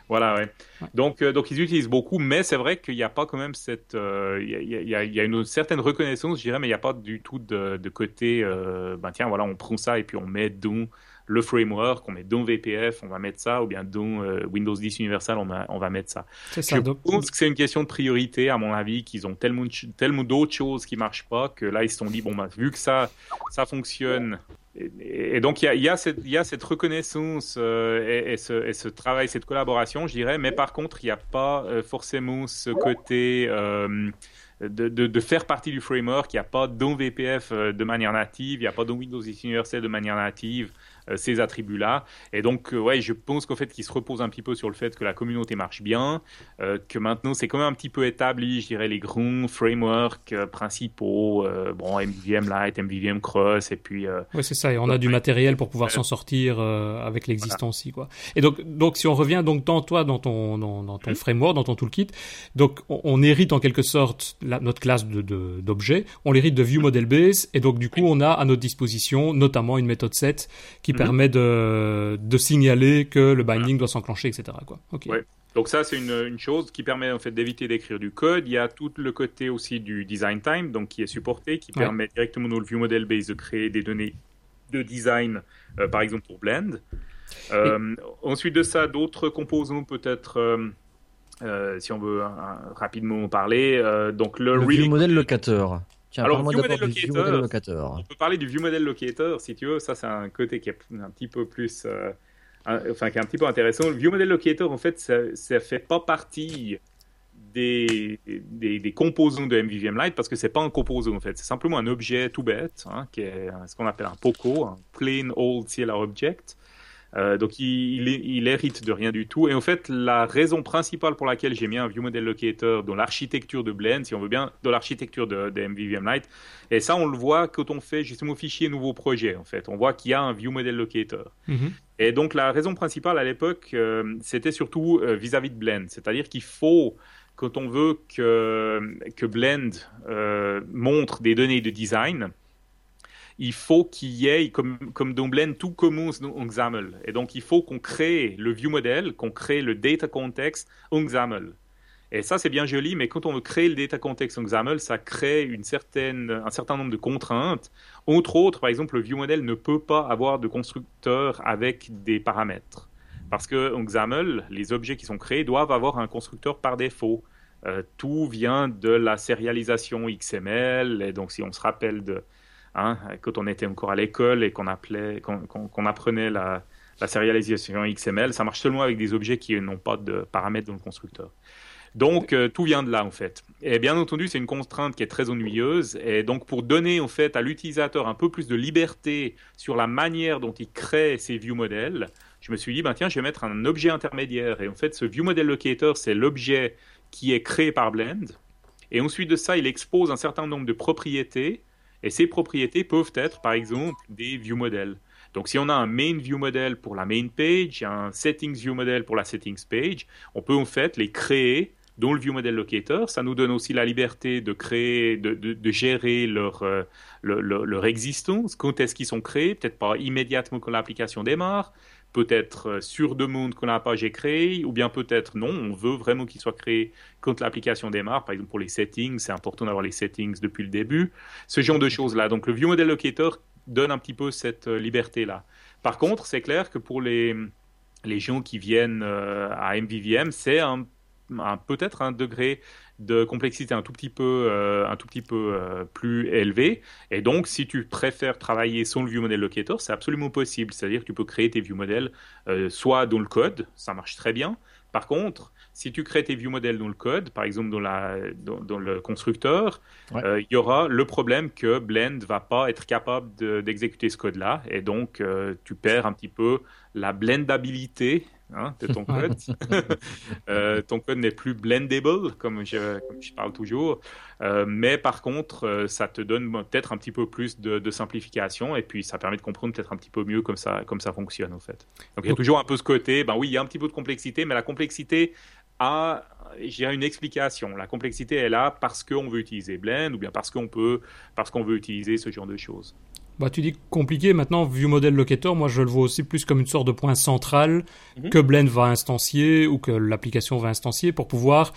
Voilà, ouais. ouais. Donc, euh, donc, ils utilisent beaucoup, mais c'est vrai qu'il n'y a pas quand même cette... Il euh, y, y, y a une certaine reconnaissance, je dirais, mais il n'y a pas du tout de, de côté... Euh, ben tiens, voilà, on prend ça et puis on met dans le framework, on met dans W P F, on va mettre ça, ou bien dans euh, Windows dix Universal, on va, on va mettre ça. C'est ça. Je donc... pense que c'est une question de priorité, à mon avis, qu'ils ont tellement, tellement d'autres choses qui ne marchent pas, que là, ils se sont dit, bon, bah, vu que ça, ça fonctionne... Et donc, il y a, il y a, cette, il y a cette reconnaissance euh, et, et, ce, et ce travail, cette collaboration, je dirais. Mais par contre, il n'y a pas euh, forcément ce côté euh, de, de, de faire partie du framework. Il n'y a pas dans W P F euh, de manière native. Il n'y a pas dans Windows dix Universal de manière native euh, ces attributs-là. Et donc, euh, ouais, je pense qu'en fait, qu'il se repose un petit peu sur le fait que la communauté marche bien, euh, que maintenant, c'est quand même un petit peu établi, je dirais, les grands frameworks euh, principaux. Euh, bon, M V V M Lite, M V V M Cross, et puis... Euh, oui, c'est ça. Et on a du matériel pour pouvoir s'en sortir euh, avec l'existant aussi, quoi. Et donc, donc si on revient donc dans toi, dans ton, dans, dans ton framework, dans ton toolkit, donc on, on hérite en quelque sorte la, notre classe de, de, d'objets, on l'hérite de View Model Base, et donc du coup on a à notre disposition notamment une méthode set qui mm-hmm. permet de, de signaler que le binding doit s'enclencher, et cetera, quoi. Ok. Ouais. Donc ça, c'est une, une chose qui permet en fait d'éviter d'écrire du code. Il y a tout le côté aussi du design time, donc qui est supporté, qui ouais. permet directement dans le view model base de créer des données de design, euh, par exemple pour Blend. Euh, Et... Ensuite de ça, d'autres composants peut-être, euh, euh, si on veut euh, rapidement en parler. Euh, donc le, le really... view model locateur. Tiens, alors, view model, locator, view model locator. On peut parler du view model locator si tu veux. Ça, c'est un côté qui est un petit peu plus... Euh, Enfin, qui est un petit peu intéressant. Le View Model Locator, en fait, ça ne fait pas partie des, des, des composants de M V V M Lite parce que ce n'est pas un composant, en fait. C'est simplement un objet tout bête, hein, qui est ce qu'on appelle un POCO, un Plain Old C L R Object. Euh, donc, il, il, il hérite de rien du tout. Et en fait, la raison principale pour laquelle j'ai mis un View Model Locator dans l'architecture de Blend, si on veut bien, dans l'architecture de, de M V V M Lite, et ça, on le voit quand on fait justement fichier nouveau projet, en fait. On voit qu'il y a un View Model Locator. Mm-hmm. Et donc, la raison principale à l'époque, euh, c'était surtout euh, vis-à-vis de Blend. C'est-à-dire qu'il faut, quand on veut que, que Blend euh, montre des données de design, il faut qu'il y ait, comme, comme dans Blend, tout commence en X A M L. Et donc, il faut qu'on crée le view model, qu'on crée le data context en X A M L. Et ça, c'est bien joli, mais quand on veut créer le data context en X A M L, ça crée une certaine, un certain nombre de contraintes. Entre autres, par exemple, le view model ne peut pas avoir de constructeur avec des paramètres. Parce qu'en X A M L, les objets qui sont créés doivent avoir un constructeur par défaut. Euh, tout vient de la sérialisation X M L. Et donc, si on se rappelle de... Hein, quand on était encore à l'école et qu'on, appelait, qu'on, qu'on, qu'on apprenait la, la sérialisation X M L, ça marche seulement avec des objets qui n'ont pas de paramètres dans le constructeur. Donc, euh, tout vient de là, en fait. Et bien entendu, c'est une contrainte qui est très ennuyeuse. Et donc, pour donner, en fait, à l'utilisateur un peu plus de liberté sur la manière dont il crée ses view models, je me suis dit, ben, tiens, je vais mettre un objet intermédiaire. Et en fait, ce view model locator, c'est l'objet qui est créé par Blend. Et ensuite de ça, il expose un certain nombre de propriétés. Et ces propriétés peuvent être, par exemple, des view models. Donc, si on a un main view model pour la main page, un settings view model pour la settings page, on peut en fait les créer dans le view model locator. Ça nous donne aussi la liberté de créer, de, de, de gérer leur, euh, leur, leur, leur existence. Quand est-ce qu'ils sont créés? Peut-être pas immédiatement quand l'application démarre, peut-être sur demande quand la page est créée, ou bien peut-être non, on veut vraiment qu'il soit créé quand l'application démarre. Par exemple, pour les settings, c'est important d'avoir les settings depuis le début, ce genre de choses-là. Donc, le View Model Locator donne un petit peu cette liberté-là. Par contre, c'est clair que pour les, les gens qui viennent à M V V M, c'est un, un, peut-être un degré de complexité un tout petit peu, euh, un tout petit peu euh, plus élevé. Et donc, si tu préfères travailler sans le View Model Locator, c'est absolument possible. C'est-à-dire que tu peux créer tes View Models euh, soit dans le code, ça marche très bien. Par contre, si tu crées tes View Models dans le code, par exemple dans, la, dans, dans le constructeur, ouais. euh, il y aura le problème que Blend ne va pas être capable de, d'exécuter ce code-là. Et donc, euh, tu perds un petit peu la blendabilité hein, de ton code. euh, ton code n'est plus blendable, comme je, comme je parle toujours. Euh, mais par contre, euh, ça te donne peut-être un petit peu plus de, de simplification et puis ça permet de comprendre peut-être un petit peu mieux comme ça, comme ça fonctionne, en fait. Donc, il y a toujours un peu ce côté, ben oui, il y a un petit peu de complexité, mais la complexité a, j'ai une explication. La complexité est là parce qu'on veut utiliser Blend ou bien parce qu'on peut, parce qu'on veut utiliser ce genre de choses. Bah, tu dis compliqué. Maintenant, View Model Locator, moi, je le vois aussi plus comme une sorte de point central mm-hmm. que Blend va instancier ou que l'application va instancier pour pouvoir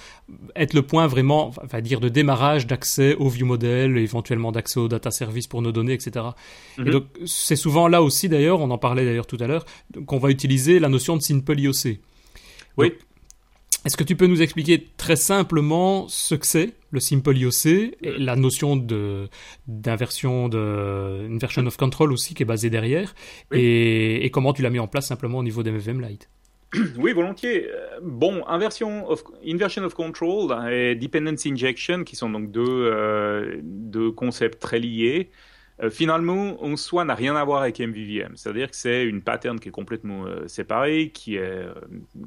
être le point vraiment, enfin, dire de démarrage, d'accès au View Model, éventuellement d'accès au data service pour nos données, et cetera. Mm-hmm. Et donc, c'est souvent là aussi, d'ailleurs, on en parlait d'ailleurs tout à l'heure, qu'on va utiliser la notion de simple I O C. Oui. Donc, est-ce que tu peux nous expliquer très simplement ce que c'est, le simple I O C, et la notion de, d'inversion, de, une version of control aussi qui est basée derrière, oui. et, et comment tu l'as mis en place simplement au niveau d'M V V M Lite? Oui, volontiers. Bon, inversion of, inversion of control et dependency injection, qui sont donc deux, euh, deux concepts très liés, finalement, en soi, n'a rien à voir avec M V V M. C'est-à-dire que c'est une pattern qui est complètement euh, séparée, qui, est, euh,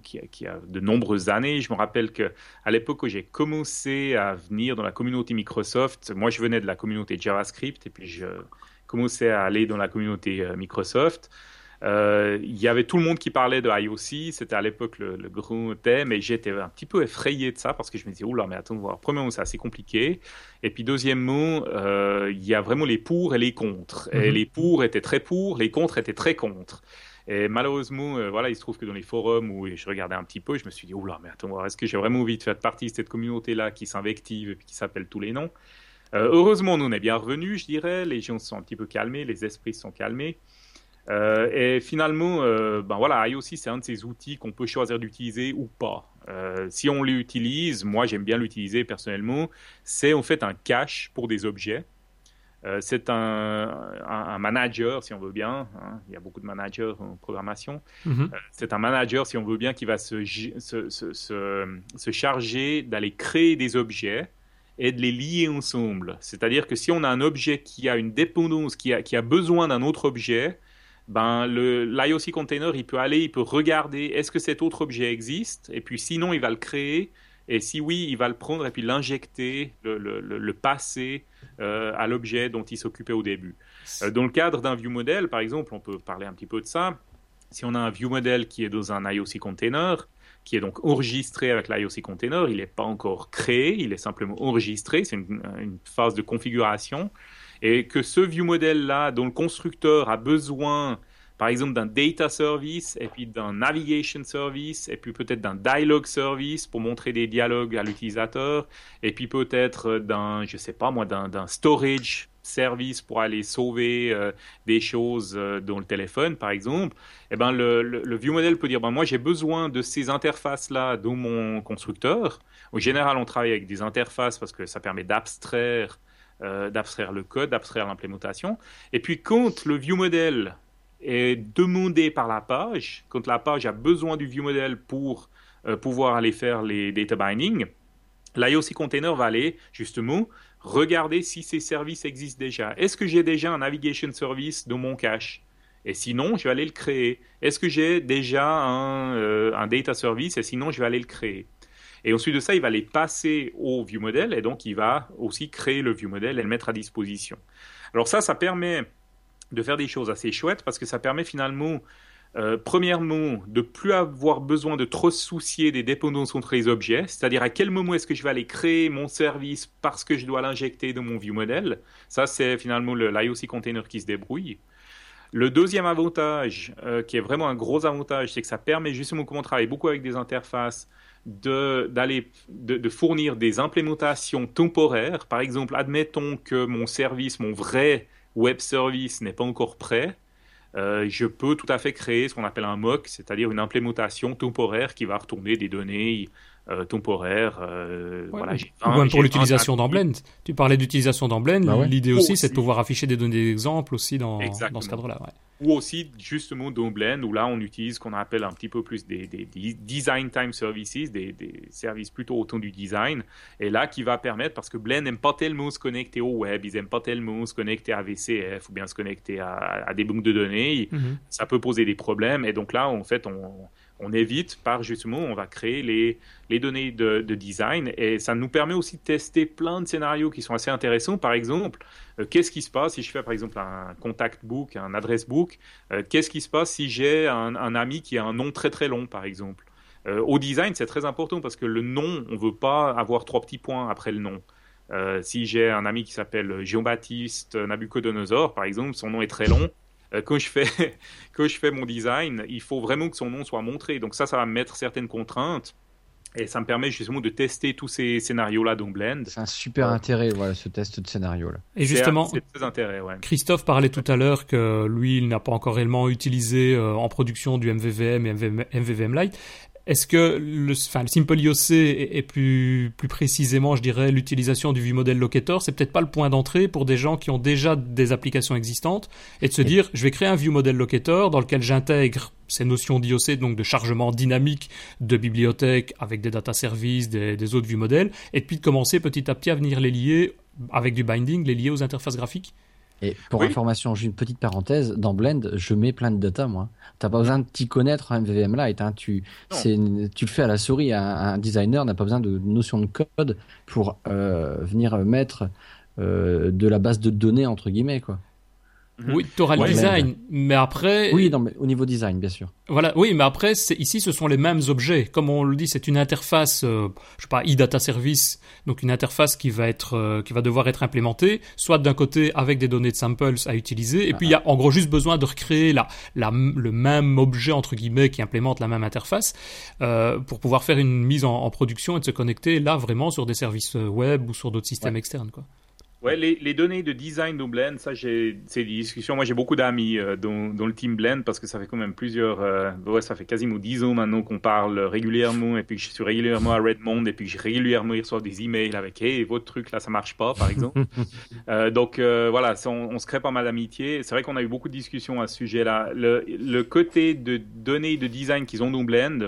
qui, qui a de nombreuses années. Je me rappelle qu'à l'époque où j'ai commencé à venir dans la communauté Microsoft, moi, je venais de la communauté JavaScript et puis je commençais à aller dans la communauté euh, Microsoft. Euh, il y avait tout le monde qui parlait de I O C, c'était à l'époque le, le grand thème et j'étais un petit peu effrayé de ça parce que je me disais, oula, mais attends, voir. Premièrement, c'est assez compliqué et puis deuxièmement, euh, il y a vraiment les pour et les contre. Mm-hmm. Et les pour étaient très pour, les contre étaient très contre. Et malheureusement, euh, voilà, il se trouve que dans les forums où je regardais un petit peu, je me suis dit, oula, mais attends, est-ce que j'ai vraiment envie de faire partie de cette communauté-là qui s'invective et qui s'appelle tous les noms? Euh, heureusement, nous, on est bien revenus, je dirais. Les gens se sont un petit peu calmés, les esprits se sont calmés. Euh, et finalement, euh, ben voilà, I O C, c'est un de ces outils qu'on peut choisir d'utiliser ou pas. Euh, si on l'utilise, moi, j'aime bien l'utiliser personnellement, c'est en fait un cache pour des objets. Euh, c'est un, un, un manager, si on veut bien, hein, il y a beaucoup de managers en programmation, mm-hmm. euh, c'est un manager, si on veut bien, qui va se, se, se, se, se charger d'aller créer des objets et de les lier ensemble. C'est-à-dire que si on a un objet qui a une dépendance, qui a, qui a besoin d'un autre objet, ben le, l'I O C container, il peut aller, il peut regarder est-ce que cet autre objet existe, et puis sinon, il va le créer, et si oui, il va le prendre et puis l'injecter, le, le, le, le passer euh, à l'objet dont il s'occupait au début. Euh, dans le cadre d'un view model, par exemple, on peut parler un petit peu de ça. Si on a un view model qui est dans un I O C container, qui est donc enregistré avec l'I O C container, il n'est pas encore créé, il est simplement enregistré, c'est une, une phase de configuration, et que ce view model-là, dont le constructeur a besoin, par exemple, d'un data service, et puis d'un navigation service, et puis peut-être d'un dialogue service pour montrer des dialogues à l'utilisateur, et puis peut-être d'un, je sais pas moi, d'un, d'un storage service pour aller sauver euh, des choses euh, dans le téléphone, par exemple, eh ben le, le, le view model peut dire ben, « Moi, j'ai besoin de ces interfaces-là dans mon constructeur. » En général, on travaille avec des interfaces parce que ça permet d'abstraire, euh, d'abstraire le code, d'abstraire l'implémentation. Et puis, quand le view model est demandé par la page, quand la page a besoin du view model pour euh, pouvoir aller faire les data binding, l'I O C container va aller, justement, regarder si ces services existent déjà. Est-ce que j'ai déjà un navigation service dans mon cache? Et sinon, je vais aller le créer. Est-ce que j'ai déjà un, euh, un data service? Et sinon, je vais aller le créer. Et ensuite de ça, il va les passer au view model et donc il va aussi créer le view model et le mettre à disposition. Alors ça, ça permet de faire des choses assez chouettes parce que ça permet finalement, euh, premièrement, de ne plus avoir besoin de trop se soucier des dépendances entre les objets, c'est-à-dire à quel moment est-ce que je vais aller créer mon service parce que je dois l'injecter dans mon view model. Ça, c'est finalement le, l'I O C container qui se débrouille. Le deuxième avantage, euh, qui est vraiment un gros avantage, c'est que ça permet justement, comme on travaille beaucoup avec des interfaces, de, d'aller, de, de fournir des implémentations temporaires. Par exemple, admettons que mon service, mon vrai web service n'est pas encore prêt, euh, je peux tout à fait créer ce qu'on appelle un mock, c'est-à-dire une implémentation temporaire qui va retourner des données euh, temporaires. Euh, ouais, voilà, j'ai un, même pour j'ai l'utilisation un... dans Blend. Tu parlais d'utilisation dans Blend, bah ouais. L'idée aussi, aussi c'est de pouvoir afficher des données d'exemple aussi dans, dans ce cadre-là. Ouais. Ou aussi justement dans Blend, où là on utilise ce qu'on appelle un petit peu plus des, des, des design time services, des, des services plutôt autour du design, et là qui va permettre, parce que Blend n'aime pas tellement se connecter au web, ils n'aiment pas tellement se connecter à V C F ou bien se connecter à, à des banques de données, mm-hmm. Ça peut poser des problèmes, et donc là en fait on... On évite par justement, on va créer les, les données de, de design et ça nous permet aussi de tester plein de scénarios qui sont assez intéressants. Par exemple, euh, qu'est-ce qui se passe si je fais par exemple un contact book, un adresse book, euh, qu'est-ce qui se passe si j'ai un, un ami qui a un nom très très long par exemple. Euh, au design, c'est très important parce que le nom, on ne veut pas avoir trois petits points après le nom. Euh, si j'ai un ami qui s'appelle Jean-Baptiste Nabucodonosor par exemple, son nom est très long. Quand je, fais, quand je fais mon design, il faut vraiment que son nom soit montré. Donc ça, ça va me mettre certaines contraintes et ça me permet justement de tester tous ces scénarios-là dans Blend. C'est un super intérêt, voilà, ce test de scénario-là. Et justement, c'est, c'est très intérêt, ouais. Christophe parlait tout à l'heure que lui, il n'a pas encore réellement utilisé euh, en production du M V V M et M V V M Lite. Est-ce que le, enfin, le Simple I O C et, et plus, plus précisément, je dirais, l'utilisation du View Model Locator, c'est peut-être pas le point d'entrée pour des gens qui ont déjà des applications existantes et de se dire, je vais créer un View Model Locator dans lequel j'intègre ces notions d'I O C, donc de chargement dynamique de bibliothèques avec des data services, des, des autres View Models, et puis de commencer petit à petit à venir les lier avec du binding, les lier aux interfaces graphiques. Et pour oui. Information, j'ai une petite parenthèse, dans Blend, je mets plein de data, moi. T'as pas besoin de t'y connaître en M V V M Lite, hein. Tu, c'est, tu le fais à la souris, un, un designer n'a pas besoin de notion de code pour euh, venir mettre euh, de la base de données, entre guillemets, quoi. Oui, t'auras ouais, le design, même. mais après... Oui, non, mais au niveau design, bien sûr. Voilà, oui, mais après, c'est, ici, ce sont les mêmes objets. Comme on le dit, c'est une interface, euh, je sais pas, e-data service, donc une interface qui va être, euh, qui va devoir être implémentée, soit d'un côté avec des données de samples à utiliser, et ah, puis il y a en gros juste besoin de recréer la, la, le même objet, entre guillemets, qui implémente la même interface, euh, pour pouvoir faire une mise en, en production et de se connecter, là, vraiment, sur des services web ou sur d'autres systèmes ouais. externes, quoi. Ouais, les, les données de design de Blend, ça, j'ai, c'est des discussions. Moi, j'ai beaucoup d'amis euh, dans, dans le team Blend parce que ça fait quand même plusieurs... Euh, ouais, ça fait quasiment dix ans maintenant qu'on parle régulièrement et puis que je suis régulièrement à Redmond et puis que je régulièrement reçois des emails avec « Hey, votre truc, là, ça marche pas », par exemple. euh, donc, euh, voilà, ça, on, on se crée pas mal d'amitié. C'est vrai qu'on a eu beaucoup de discussions à ce sujet-là. Le, le côté de données de design qu'ils ont dans Blend,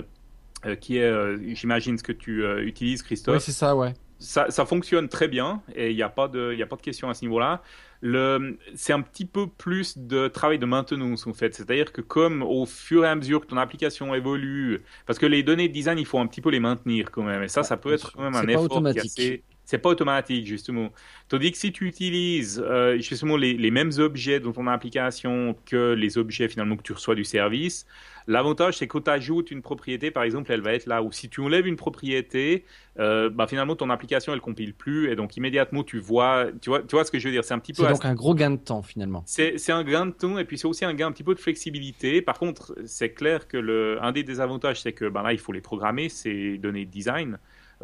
euh, qui est, euh, j'imagine, ce que tu euh, utilises, Christophe. Oui, c'est ça, ouais. Ça, ça fonctionne très bien et il n'y a pas de, il n'y a pas de question à ce niveau-là. Le, c'est un petit peu plus de travail de maintenance en fait, c'est-à-dire que comme au fur et à mesure que ton application évolue, parce que les données de design, il faut un petit peu les maintenir quand même et ça, ça peut être quand même c'est un effort automatique. Qui est assez... C'est pas automatique, justement. Tandis que si tu utilises euh, justement les, les mêmes objets dans ton application que les objets finalement que tu reçois du service, l'avantage, c'est que quand tu ajoutes une propriété, par exemple, elle va être là. Ou si tu enlèves une propriété, euh, bah, finalement, ton application, elle compile plus. Et donc, immédiatement, tu vois, tu vois, tu vois ce que je veux dire. C'est un petit peu... C'est donc assez... un gros gain de temps, finalement. C'est, c'est un gain de temps et puis c'est aussi un gain un petit peu de flexibilité. Par contre, c'est clair que le, un des désavantages, c'est que bah, là, il faut les programmer, ces données de design.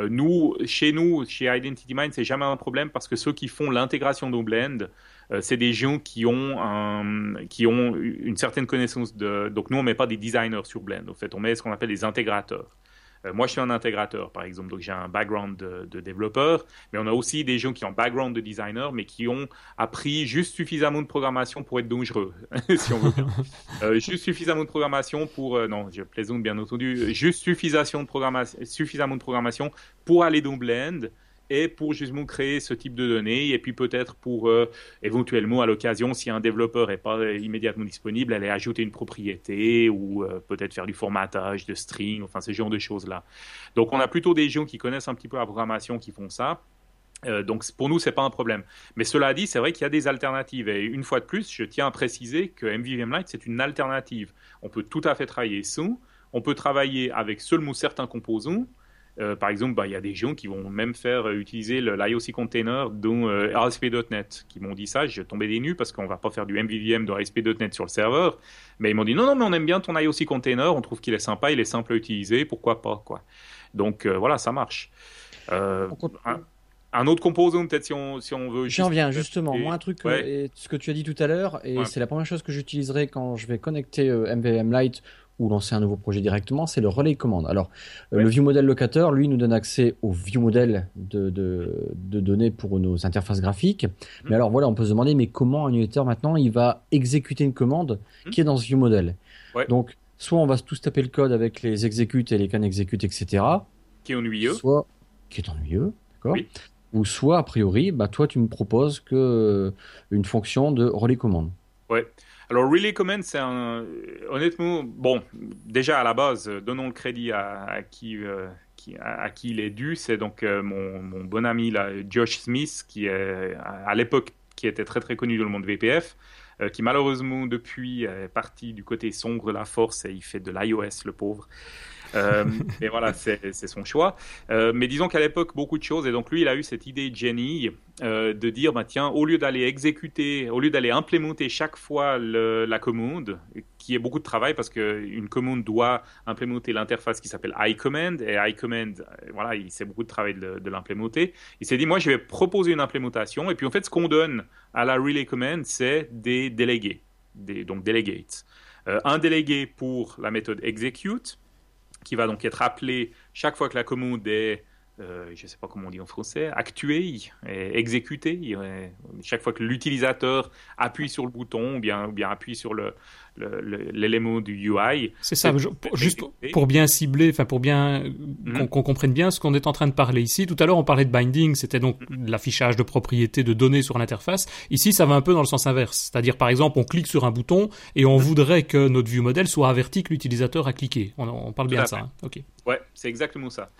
Nous, chez nous, chez IdentityMine, c'est jamais un problème parce que ceux qui font l'intégration de Blend, euh, c'est des gens qui ont, un, qui ont une certaine connaissance de. Donc nous, on met pas des designers sur Blend. En fait, on met ce qu'on appelle des intégrateurs. Euh, moi, je suis un intégrateur, par exemple, donc j'ai un background de, de développeur, mais on a aussi des gens qui ont un background de designer, mais qui ont appris juste suffisamment de programmation pour être dangereux, si on veut bien. Euh, juste suffisamment de programmation pour... Euh, non, je plaisante, bien entendu. Juste suffisamment de, programma- suffisamment de programmation pour aller dans Blend et pour justement créer ce type de données, et puis peut-être pour euh, éventuellement, à l'occasion, si un développeur n'est pas immédiatement disponible, aller ajouter une propriété, ou euh, peut-être faire du formatage de string, enfin ce genre de choses-là. Donc on a plutôt des gens qui connaissent un petit peu la programmation qui font ça, euh, donc pour nous, ce n'est pas un problème. Mais cela dit, c'est vrai qu'il y a des alternatives, et une fois de plus, je tiens à préciser que M V V M Lite, c'est une alternative. On peut tout à fait travailler sans, on peut travailler avec seulement certains composants. Euh, par exemple, bah, y a des gens qui vont même faire euh, utiliser le, l'I O C container dont euh, A S P point net qui m'ont dit ça, je tombais des nues parce qu'on ne va pas faire du M V V M de A S P point net sur le serveur, mais ils m'ont dit non, non, mais on aime bien ton I O C container, on trouve qu'il est sympa, il est simple à utiliser, pourquoi pas, quoi. Donc euh, voilà, ça marche. Euh, un, un autre composant, peut-être si on, si on veut... J'en viens, justement, et... moi un truc, que, ouais. et, ce que tu as dit tout à l'heure, et ouais. c'est la première chose que j'utiliserai quand je vais connecter euh, M V V M Lite ou lancer un nouveau projet directement, c'est le relay command. Alors, ouais. le viewModel locateur, lui, nous donne accès au viewModel de, de, de données pour nos interfaces graphiques. Mmh. Mais alors, voilà, on peut se demander, mais comment un utilisateur, maintenant, il va exécuter une commande mmh. qui est dans ce viewModel ouais. Donc, soit on va tous taper le code avec les executes et les canExecute, et cetera. Qui est ennuyeux. Soit, qui est ennuyeux, d'accord oui. Ou soit, a priori, bah, toi, tu me proposes que, une fonction de relay command. Ouais. Alors, Relay Command, c'est un... Honnêtement, bon, déjà, à la base, donnons le crédit à, à, qui, euh, qui, à, à qui il est dû. C'est donc euh, mon, mon bon ami, là, Josh Smith, qui, est, à l'époque, qui était très, très connu dans le monde W P F, euh, qui, malheureusement, depuis, est parti du côté sombre de la force et il fait de l'iOS, le pauvre. euh, et voilà, c'est, c'est son choix. Euh, mais disons qu'à l'époque, beaucoup de choses. Et donc, lui, il a eu cette idée génie euh, de dire, bah, tiens, au lieu d'aller exécuter, au lieu d'aller implémenter chaque fois le, la commande, qui est beaucoup de travail parce qu'une commande doit implémenter l'interface qui s'appelle iCommand. Et iCommand, voilà, il, c'est beaucoup de travail de, de l'implémenter. Il s'est dit, moi, je vais proposer une implémentation. Et puis, en fait, ce qu'on donne à la Relay Command, c'est des délégués, des, donc delegates. Euh, un délégué pour la méthode execute, qui va donc être appelé chaque fois que la commande est, euh, je ne sais pas comment on dit en français, actuée, et exécutée. Et chaque fois que l'utilisateur appuie sur le bouton ou bien, ou bien appuie sur le, le, le, l'élément du U I. C'est ça, c'est, pour, juste pour, pour bien cibler, enfin pour bien mm-hmm. qu'on, qu'on comprenne bien ce qu'on est en train de parler ici. Tout à l'heure, on parlait de binding, c'était donc mm-hmm. de l'affichage de propriétés de données sur l'interface. Ici, ça va un peu dans le sens inverse. C'est-à-dire, par exemple, on clique sur un bouton et on mm-hmm. voudrait que notre viewModel soit averti que l'utilisateur a cliqué. On, on parle Tout bien de ça. Hein. Okay. Ouais, c'est exactement ça.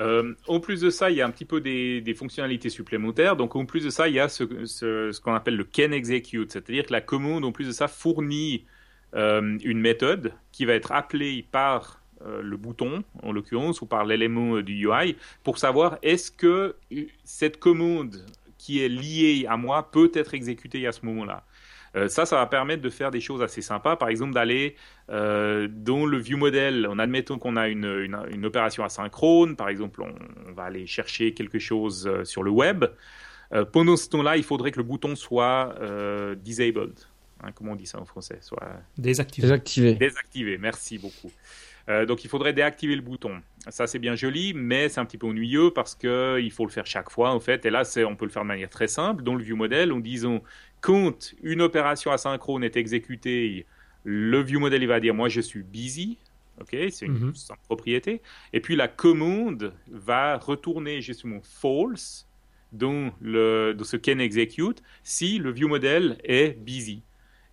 Euh, en plus de ça, il y a un petit peu des, des fonctionnalités supplémentaires. Donc, en plus de ça, il y a ce, ce, ce qu'on appelle le can execute, c'est-à-dire que la commande, en plus de ça, fournit euh, une méthode qui va être appelée par euh, le bouton, en l'occurrence, ou par l'élément euh, du U I, pour savoir est-ce que cette commande qui est liée à moi peut être exécutée à ce moment-là. Euh, ça, ça va permettre de faire des choses assez sympas. Par exemple, d'aller euh, dans le view model, en admettant qu'on a une, une, une opération asynchrone. Par exemple, on, on va aller chercher quelque chose euh, sur le web. Euh, pendant ce temps-là, il faudrait que le bouton soit euh, disabled. Hein, comment on dit ça en français ? Soit... Désactivé. Désactivé. Désactivé, merci beaucoup. Euh, donc, il faudrait déactiver le bouton. Ça, c'est bien joli, mais c'est un petit peu ennuyeux parce qu'il faut le faire chaque fois, en fait. Et là, c'est, on peut le faire de manière très simple. Dans le view model, en disant... Quand une opération asynchrone est exécutée, le view model il va dire « moi je suis busy », okay, c'est une mm-hmm. propriété, et puis la commande va retourner justement « false » dans, le, dans ce « can execute » si le view model est « busy ».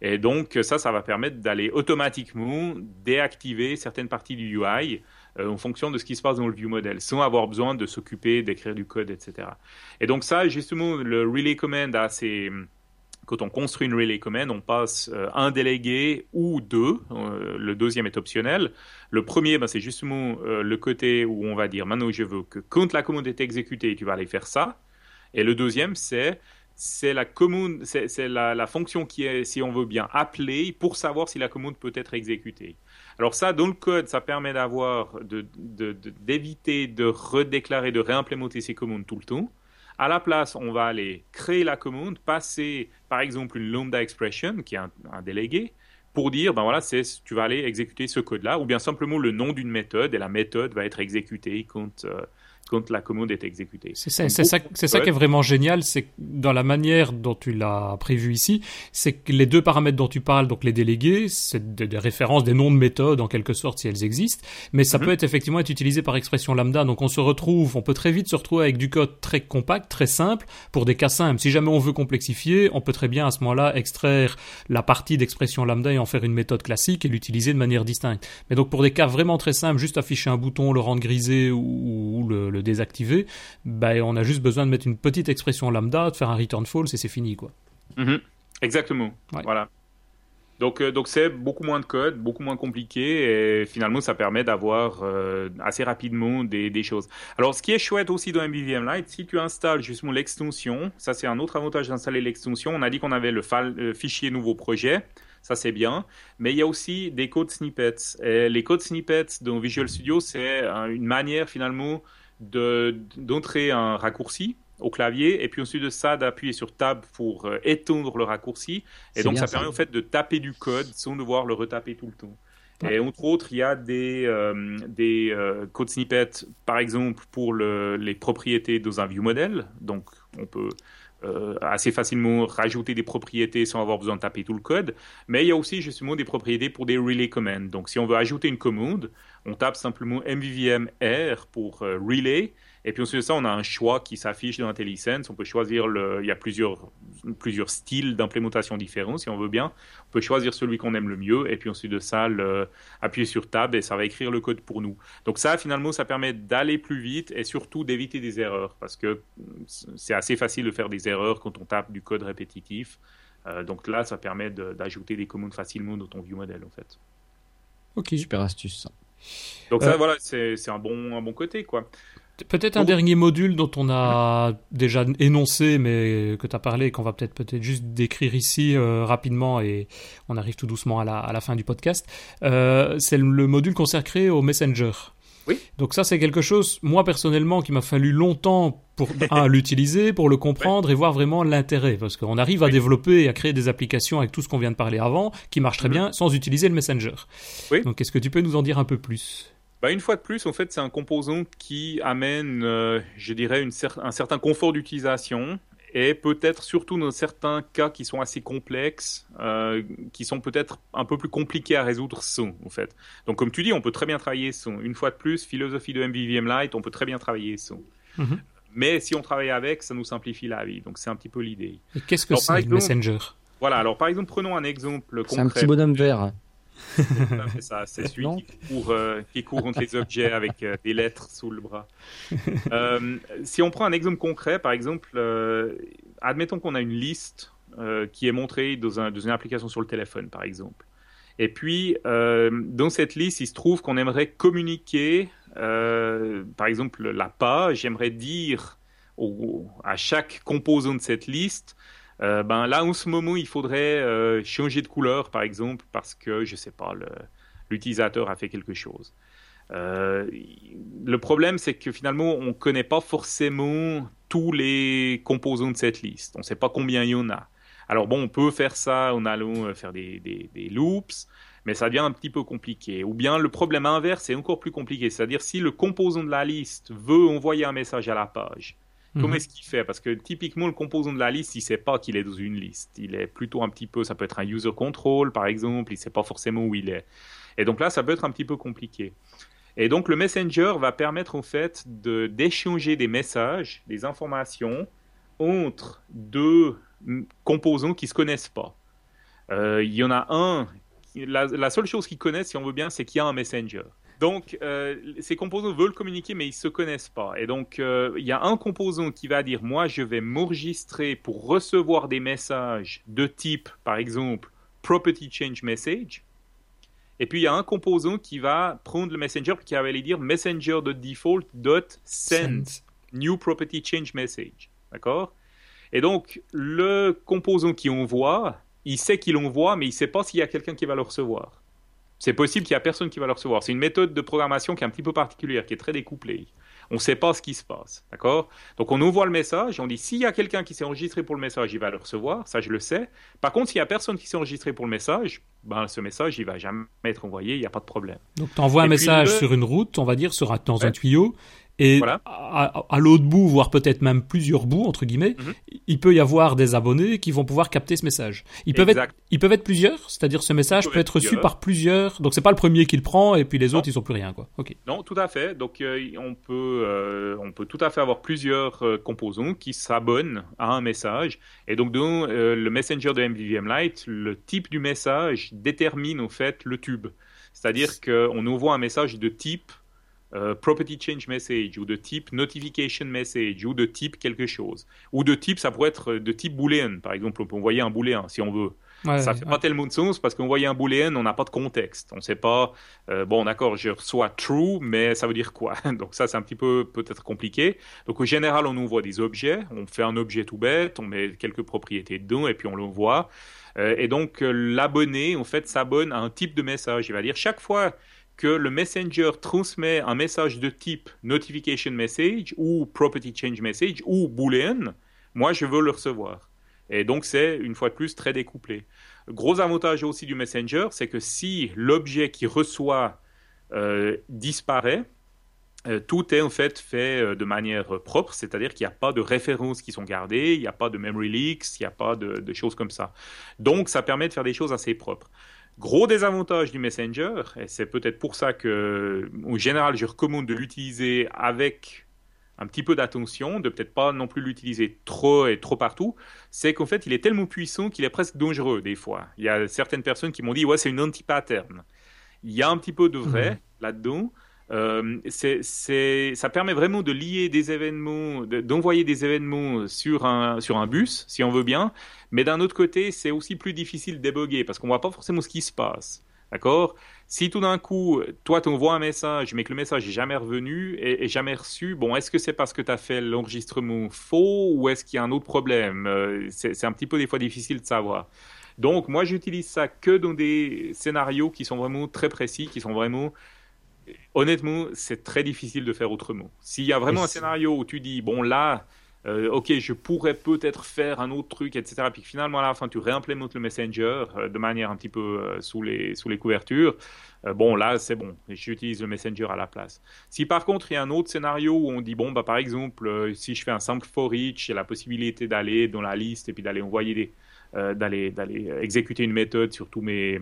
Et donc ça, ça va permettre d'aller automatiquement déactiver certaines parties du U I euh, en fonction de ce qui se passe dans le view model, sans avoir besoin de s'occuper, d'écrire du code, et cetera. Et donc ça, justement, le relay command a ses... Quand on construit une relay command, on passe euh, un délégué ou deux. Euh, le deuxième est optionnel. Le premier, ben, c'est justement euh, le côté où on va dire « maintenant, je veux que quand la commande est exécutée, tu vas aller faire ça ». Et le deuxième, c'est, c'est, la, commande, c'est, c'est la, la fonction qui est, si on veut bien, appelée pour savoir si la commande peut être exécutée. Alors ça, dans le code, ça permet d'avoir, de, de, de, d'éviter de redéclarer, de réimplémenter ces commandes tout le temps. À la place, on va aller créer la commande, passer par exemple une lambda expression, qui est un, un délégué, pour dire, ben voilà, c'est, tu vas aller exécuter ce code-là, ou bien simplement le nom d'une méthode, et la méthode va être exécutée quand, euh, quand la commande est exécutée. C'est ça, c'est ça, c'est ça qui est vraiment génial, c'est dans la manière dont tu l'as prévu ici, c'est que les deux paramètres dont tu parles, donc les délégués, c'est des, des références, des noms de méthodes en quelque sorte si elles existent, mais ça mm-hmm. peut être effectivement être utilisé par expression lambda, donc on se retrouve, on peut très vite se retrouver avec du code très compact, très simple, pour des cas simples. Si jamais on veut complexifier, on peut très bien à ce moment-là extraire la partie d'expression lambda et en faire une méthode classique et l'utiliser de manière distincte. Mais donc pour des cas vraiment très simples, juste afficher un bouton, le rendre grisé ou, ou le, le désactiver, ben on a juste besoin de mettre une petite expression lambda, de faire un return false et c'est fini, quoi. Mm-hmm. Exactement. Ouais. Voilà. Donc, euh, donc c'est beaucoup moins de code, beaucoup moins compliqué et finalement ça permet d'avoir euh, assez rapidement des, des choses. Alors ce qui est chouette aussi dans M V V M Lite, si tu installes justement l'extension, ça c'est un autre avantage d'installer l'extension, on a dit qu'on avait le, file, le fichier nouveau projet, ça c'est bien, mais il y a aussi des code snippets. Et les code snippets dans Visual Studio c'est une manière finalement de, d'entrer un raccourci au clavier et puis ensuite de ça d'appuyer sur Tab pour euh, étendre le raccourci et c'est donc ça, ça permet en fait de taper du code sans devoir le retaper tout le temps. Ouais. Et entre autres il y a des, euh, des euh, code snippets par exemple pour le, les propriétés dans un view model, donc on peut euh, assez facilement rajouter des propriétés sans avoir besoin de taper tout le code, mais il y a aussi justement des propriétés pour des relay commands, donc si on veut ajouter une commande on tape simplement M V V M R pour euh, relay. Et puis ensuite de ça, on a un choix qui s'affiche dans IntelliSense. On peut choisir, le... il y a plusieurs, plusieurs styles d'implémentation différents, si on veut bien. On peut choisir celui qu'on aime le mieux. Et puis ensuite de ça, le... appuyer sur Tab et ça va écrire le code pour nous. Donc ça, finalement, ça permet d'aller plus vite et surtout d'éviter des erreurs. Parce que c'est assez facile de faire des erreurs quand on tape du code répétitif. Euh, donc là, ça permet de, d'ajouter des commandes facilement dans ton view model, en fait. Ok, super astuce, ça. Donc euh... ça, voilà, c'est, c'est un, bon, un bon côté, quoi. Peut-être un dernier module dont on a déjà énoncé, mais que tu as parlé et qu'on va peut-être, peut-être juste décrire ici euh, rapidement et on arrive tout doucement à la, à la fin du podcast. Euh, c'est le module consacré au Messenger. Oui. Donc ça, c'est quelque chose, moi personnellement, qui m'a fallu longtemps pour un, l'utiliser, pour le comprendre et voir vraiment l'intérêt. Parce qu'on arrive à oui. développer et à créer des applications avec tout ce qu'on vient de parler avant qui marchent très bien sans utiliser le Messenger. Oui. Donc est-ce que tu peux nous en dire un peu plus ? Bah une fois de plus, en fait, c'est un composant qui amène, euh, je dirais, une cer- un certain confort d'utilisation et peut-être surtout dans certains cas qui sont assez complexes, euh, qui sont peut-être un peu plus compliqués à résoudre sans, en fait. Donc, comme tu dis, on peut très bien travailler sans. Une fois de plus, philosophie de M V V M Lite, on peut très bien travailler sans. Mm-hmm. Mais si on travaille avec, ça nous simplifie la vie. Donc, c'est un petit peu l'idée. Et qu'est-ce que alors, c'est, exemple, Messenger ? Voilà. Alors, par exemple, prenons un exemple concret. C'est un petit bonhomme vert. C'est ça, c'est celui qui court, euh, qui court contre les objets avec euh, des lettres sous le bras. Euh, si on prend un exemple concret, par exemple, euh, admettons qu'on a une liste euh, qui est montrée dans, un, dans une application sur le téléphone, par exemple. Et puis, euh, dans cette liste, il se trouve qu'on aimerait communiquer, euh, par exemple, la page. J'aimerais dire au, à chaque composant de cette liste, euh, ben là, en ce moment, il faudrait euh, changer de couleur, par exemple, parce que, je ne sais pas, le, l'utilisateur a fait quelque chose. Euh, le problème, c'est que finalement, on ne connaît pas forcément tous les composants de cette liste. On ne sait pas combien il y en a. Alors bon, on peut faire ça en allant faire des, des, des loops, mais ça devient un petit peu compliqué. Ou bien le problème inverse est encore plus compliqué, c'est-à-dire si le composant de la liste veut envoyer un message à la page, mmh. comment est-ce qu'il fait? Parce que typiquement, le composant de la liste, il ne sait pas qu'il est dans une liste. Il est plutôt un petit peu, ça peut être un user control par exemple, il ne sait pas forcément où il est. Et donc là, ça peut être un petit peu compliqué. Et donc le messenger va permettre en fait de, d'échanger des messages, des informations entre deux composants qui ne se connaissent pas. Euh, il y en a un, la, la seule chose qu'ils connaissent, si on veut bien, c'est qu'il y a un messenger. Donc, euh, ces composants veulent communiquer, mais ils ne se connaissent pas. Et donc, euh, il y a un composant qui va dire, moi, je vais m'enregistrer pour recevoir des messages de type, par exemple, property change message. Et puis, il y a un composant qui va prendre le messenger et qui va aller dire messenger.default.send new property change message. D'accord ? Et donc, le composant qui envoie, il sait qu'il envoie, mais il ne sait pas s'il y a quelqu'un qui va le recevoir. C'est possible qu'il n'y a personne qui va le recevoir. C'est une méthode de programmation qui est un petit peu particulière, qui est très découplée. On ne sait pas ce qui se passe, d'accord ? Donc, on envoie le message, on dit, s'il y a quelqu'un qui s'est enregistré pour le message, il va le recevoir, ça je le sais. Par contre, s'il n'y a personne qui s'est enregistré pour le message, ben, ce message, il ne va jamais être envoyé, il n'y a pas de problème. Donc, tu envoies un message le... sur une route, on va dire, sur un, dans ouais. un tuyau. Et voilà. à, à l'autre bout, voire peut-être même plusieurs bouts, entre guillemets, mm-hmm. il peut y avoir des abonnés qui vont pouvoir capter ce message. Ils peuvent, être, ils peuvent être plusieurs, c'est-à-dire ce message peut être plusieurs. reçu par plusieurs. Donc, ce n'est pas le premier qui le prend et puis les non. autres, ils n'ont plus rien. Quoi. Okay. Non, tout à fait. Donc, euh, on, peut, euh, on peut tout à fait avoir plusieurs euh, composants qui s'abonnent à un message. Et donc, dans euh, le messenger de M V V M Lite, le type du message détermine en fait le tube. C'est-à-dire qu'on envoie un message de type Euh, property change message ou de type notification message ou de type quelque chose ou de type, ça pourrait être de type booléen par exemple, on peut envoyer un booléen si on veut, ouais, ça ne fait ouais. pas tellement de sens parce qu'envoyer un booléen, on n'a pas de contexte, on ne sait pas, euh, bon d'accord je reçois true mais ça veut dire quoi? Donc ça c'est un petit peu peut-être compliqué. Donc en général on envoie des objets, on fait un objet tout bête, on met quelques propriétés dedans et puis on l'envoie, euh, et donc euh, l'abonné en fait s'abonne à un type de message, il va dire chaque fois que le messenger transmet un message de type notification message ou property change message ou boolean, moi je veux le recevoir. Et donc c'est une fois de plus très découplé. Gros avantage aussi du messenger, c'est que si l'objet qui reçoit euh, disparaît, euh, tout est en fait fait de manière propre, c'est-à-dire qu'il n'y a pas de références qui sont gardées, il n'y a pas de memory leaks, il n'y a pas de, de choses comme ça. Donc ça permet de faire des choses assez propres. Gros désavantage du Messenger, et c'est peut-être pour ça que, en général, je recommande de l'utiliser avec un petit peu d'attention, de peut-être pas non plus l'utiliser trop et trop partout, c'est qu'en fait, il est tellement puissant qu'il est presque dangereux des fois. Il y a certaines personnes qui m'ont dit « ouais, c'est une anti-pattern ». Il y a un petit peu de vrai mmh. là-dedans. Euh, c'est, c'est, ça permet vraiment de lier des événements, de, d'envoyer des événements sur un, sur un bus, si on veut bien. Mais d'un autre côté, c'est aussi plus difficile de débugger parce qu'on ne voit pas forcément ce qui se passe. D'accord ? Si tout d'un coup, toi, tu envoies un message, mais que le message n'est jamais revenu et, et jamais reçu, bon, est-ce que c'est parce que tu as fait l'enregistrement faux ou est-ce qu'il y a un autre problème ? euh, c'est, c'est un petit peu des fois difficile de savoir. Donc, moi, j'utilise ça que dans des scénarios qui sont vraiment très précis, qui sont vraiment... Honnêtement, c'est très difficile de faire autrement. S'il y a vraiment un scénario où tu dis, bon là, euh, ok, je pourrais peut-être faire un autre truc, et cetera. Puis finalement, à la fin, tu réimplémentes le messenger euh, de manière un petit peu euh, sous les, sous les couvertures. Euh, bon là, c'est bon, j'utilise le messenger à la place. Si par contre, il y a un autre scénario où on dit, bon, bah, par exemple, euh, si je fais un simple for each, j'ai la possibilité d'aller dans la liste et puis d'aller envoyer des, euh, d'aller, d'aller exécuter une méthode sur tous mes...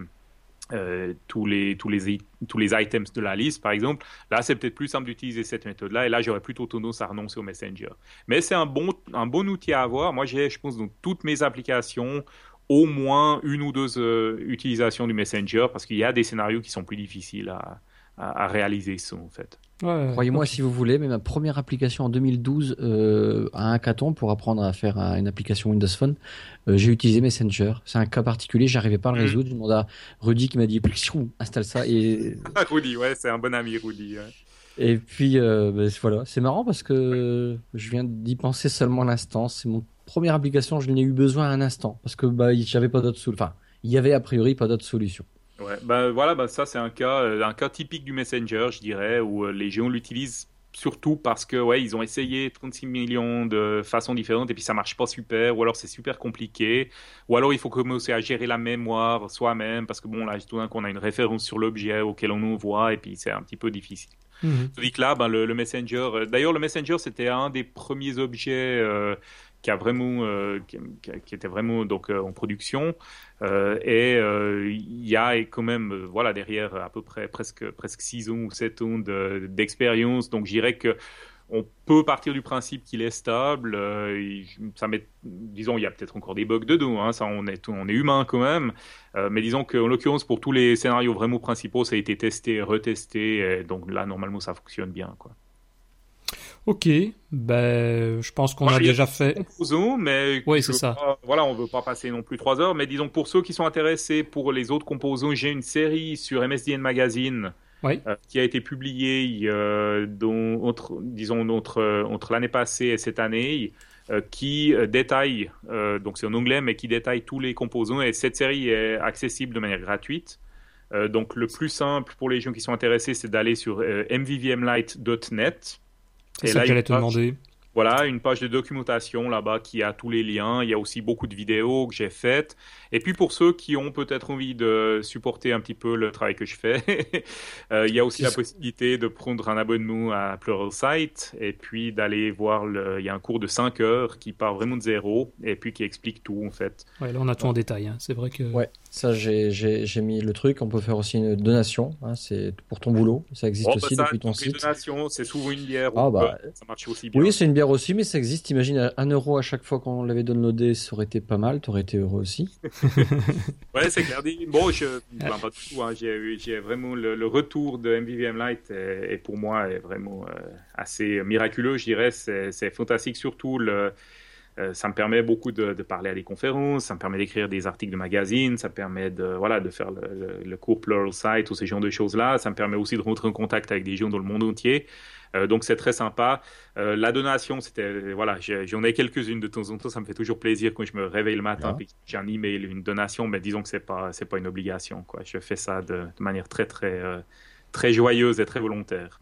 Euh, tous les tous les tous les items de la liste par exemple, là c'est peut-être plus simple d'utiliser cette méthode là et là j'aurais plutôt tendance à renoncer au messenger, mais c'est un bon un bon outil à avoir. Moi j'ai, je pense, dans toutes mes applications au moins une ou deux euh, utilisations du Messenger, parce qu'il y a des scénarios qui sont plus difficiles à, à, à réaliser ça, en fait. Ouais, croyez-moi, okay. Si vous voulez, mais ma première application en deux mille douze euh, à un hackathon pour apprendre à faire un, une application Windows Phone, euh, j'ai utilisé Messenger. C'est un cas particulier, j'arrivais pas à le résoudre. J'ai demandé à Rudy qui m'a dit installe ça. Et... Rudy, ouais, c'est un bon ami, Rudy. Ouais. Et puis euh, ben, voilà, c'est marrant parce que je viens d'y penser seulement l'instant. C'est mon première application, je n'ai eu besoin à un instant parce que bah j'avais pas d'autre solution. Enfin, il y avait a priori pas d'autre solution. Ouais, bah voilà, bah ça c'est un cas, un cas typique du Messenger, je dirais, où les géants l'utilisent surtout parce que ouais, ils ont essayé trente-six millions de façons différentes et puis ça marche pas super, ou alors c'est super compliqué, ou alors il faut commencer à gérer la mémoire soi-même parce que bon là tout d'un coup on a une référence sur l'objet auquel on nous voit et puis c'est un petit peu difficile. Mm-hmm. Tandis que là, bah, le, le Messenger, euh, d'ailleurs le Messenger c'était un des premiers objets euh, qui a vraiment, euh, qui, qui était vraiment donc euh, en production. Euh, et il euh, y a quand même euh, voilà derrière à peu près presque presque six ans ou sept ans de, d'expérience, donc je dirais que on peut partir du principe qu'il est stable. Euh, ça met, disons, il y a peut-être encore des bugs dedans, hein, ça on est on est humain quand même. Euh, mais disons qu'en l'occurrence pour tous les scénarios vraiment principaux, ça a été testé, retesté, et donc là normalement ça fonctionne bien, quoi. Ok, ben, je pense qu'on Moi, a déjà fait. Composants, mais oui, c'est ça. Pas, voilà, on ne veut pas passer non plus trois heures, mais disons pour ceux qui sont intéressés pour les autres composants, j'ai une série sur M S D N Magazine oui. euh, qui a été publiée euh, dans, entre, disons entre, entre l'année passée et cette année, euh, qui détaille, euh, donc c'est en anglais, mais qui détaille tous les composants. Et cette série est accessible de manière gratuite. Euh, donc le plus simple pour les gens qui sont intéressés, c'est d'aller sur euh, m v v m light point net. C'est et ça là, que j'allais te page, demander. Voilà, une page de documentation là-bas qui a tous les liens. Il y a aussi beaucoup de vidéos que j'ai faites. Et puis pour ceux qui ont peut-être envie de supporter un petit peu le travail que je fais, euh, il y a aussi Qu'est-ce... la possibilité de prendre un abonnement à Pluralsight et puis d'aller voir, le... il y a un cours de cinq heures qui part vraiment de zéro et puis qui explique tout en fait. Ouais, là on a tout en détail, hein. C'est vrai que... Ouais. Ça, j'ai, j'ai, j'ai mis le truc. On peut faire aussi une donation. Hein, c'est pour ton boulot. Ça existe oh, aussi bah ça, depuis ton site. Les donations, c'est souvent une bière. Ah, bah, ça marche aussi bien. Oui, c'est une bière aussi, mais ça existe. Imagine, un euro à chaque fois qu'on l'avait downloadé, ça aurait été pas mal. Tu aurais été heureux aussi. Ouais, c'est clair. Bon, je ne plains pas du tout. Hein, j'ai, j'ai vraiment le, le retour de M V V M Lite est, est pour moi est vraiment euh, assez miraculeux. Je dirais, c'est, c'est fantastique. Surtout le. Euh, ça me permet beaucoup de, de parler à des conférences, ça me permet d'écrire des articles de magazines, ça me permet de, voilà, de faire le, le, le cours Pluralsight, tous ces genres de choses-là. Ça me permet aussi de rentrer en contact avec des gens dans le monde entier. Euh, donc, c'est très sympa. Euh, la donation, c'était, voilà, j'en ai quelques-unes de temps en temps. Ça me fait toujours plaisir quand je me réveille le matin et ouais. que j'ai un email, une donation. Mais disons que c'est pas, c'est pas une obligation, quoi. Je fais ça de, de manière très, très, euh, très joyeuse et très volontaire.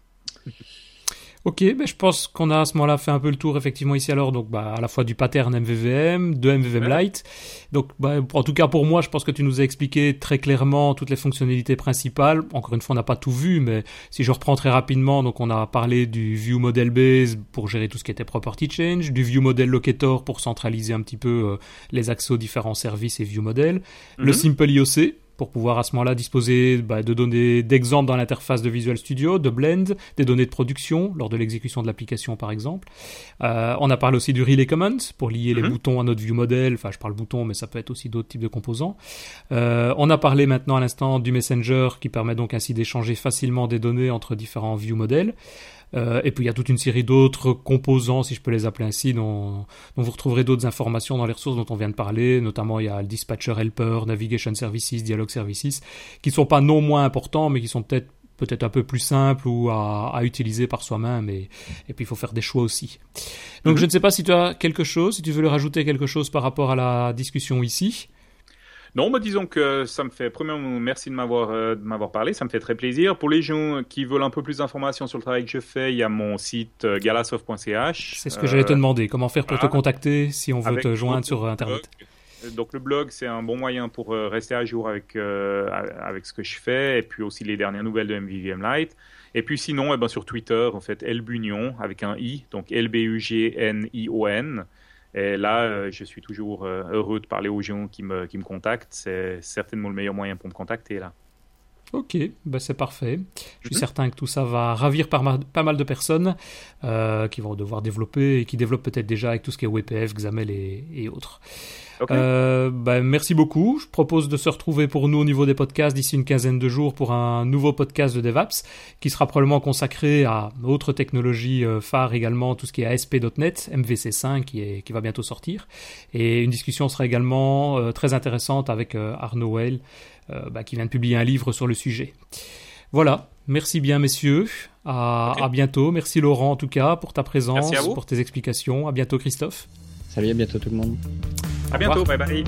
Ok, ben je pense qu'on a à ce moment-là fait un peu le tour effectivement ici alors, donc bah, à la fois du pattern M V V M, de M V V M Lite. Donc bah, en tout cas pour moi, je pense que tu nous as expliqué très clairement toutes les fonctionnalités principales. Encore une fois, on n'a pas tout vu, mais si je reprends très rapidement, donc on a parlé du View Model Base pour gérer tout ce qui était Property Change, du View Model Locator pour centraliser un petit peu euh, les accès aux différents services et View Model, mm-hmm. le Simple I O C. Pour pouvoir à ce moment-là disposer bah, de données d'exemples dans l'interface de Visual Studio, de Blend, des données de production lors de l'exécution de l'application par exemple. Euh, on a parlé aussi du Relay Command pour lier mm-hmm. les boutons à notre view model. Enfin, je parle bouton, mais ça peut être aussi d'autres types de composants. Euh, on a parlé maintenant à l'instant du Messenger qui permet donc ainsi d'échanger facilement des données entre différents view models. Euh, et puis il y a toute une série d'autres composants, si je peux les appeler ainsi, dont, dont vous retrouverez d'autres informations dans les ressources dont on vient de parler. Notamment, il y a le Dispatcher Helper, Navigation Services, Dialog Services, qui ne sont pas non moins importants, mais qui sont peut-être, peut-être un peu plus simples ou à, à utiliser par soi-même. Et, et puis il faut faire des choix aussi. Donc mm-hmm. je ne sais pas si tu as quelque chose, si tu veux leur ajouter quelque chose par rapport à la discussion ici. Non, mais disons que ça me fait, premièrement, merci de m'avoir, euh, de m'avoir parlé, ça me fait très plaisir. Pour les gens qui veulent un peu plus d'informations sur le travail que je fais, il y a mon site euh, galasoft point c h. C'est ce que euh, j'allais te demander, comment faire pour voilà. te contacter si on veut Avec te joindre sur Internet. Blog. Donc le blog, c'est un bon moyen pour euh, rester à jour avec, euh, avec ce que je fais, et puis aussi les dernières nouvelles de M V V M Lite. Et puis sinon, eh ben, sur Twitter, en fait, L Bugnion avec un i, donc L B U G N I O N. Et là, euh, je suis toujours euh, heureux de parler aux gens qui me, qui me contactent. C'est certainement le meilleur moyen pour me contacter, là. Ok, bah c'est parfait. Je suis mm-hmm. certain que tout ça va ravir par ma- pas mal de personnes euh, qui vont devoir développer et qui développent peut-être déjà avec tout ce qui est W P F, X A M L et, et autres. Okay. Euh, ben, merci beaucoup. Je propose de se retrouver pour nous au niveau des podcasts d'ici une quinzaine de jours pour un nouveau podcast de DevApps qui sera probablement consacré à d'autres technologies phares également, tout ce qui est A S P point net, M V C cinq qui, est, qui va bientôt sortir. Et une discussion sera également euh, très intéressante avec euh, Arnaud Weil euh, ben, qui vient de publier un livre sur le sujet. Voilà. Merci bien, messieurs. À, okay. à bientôt. Merci, Laurent, en tout cas, pour ta présence, pour tes explications. À bientôt, Christophe. Salut, à bientôt, tout le monde. À bientôt, bye bye.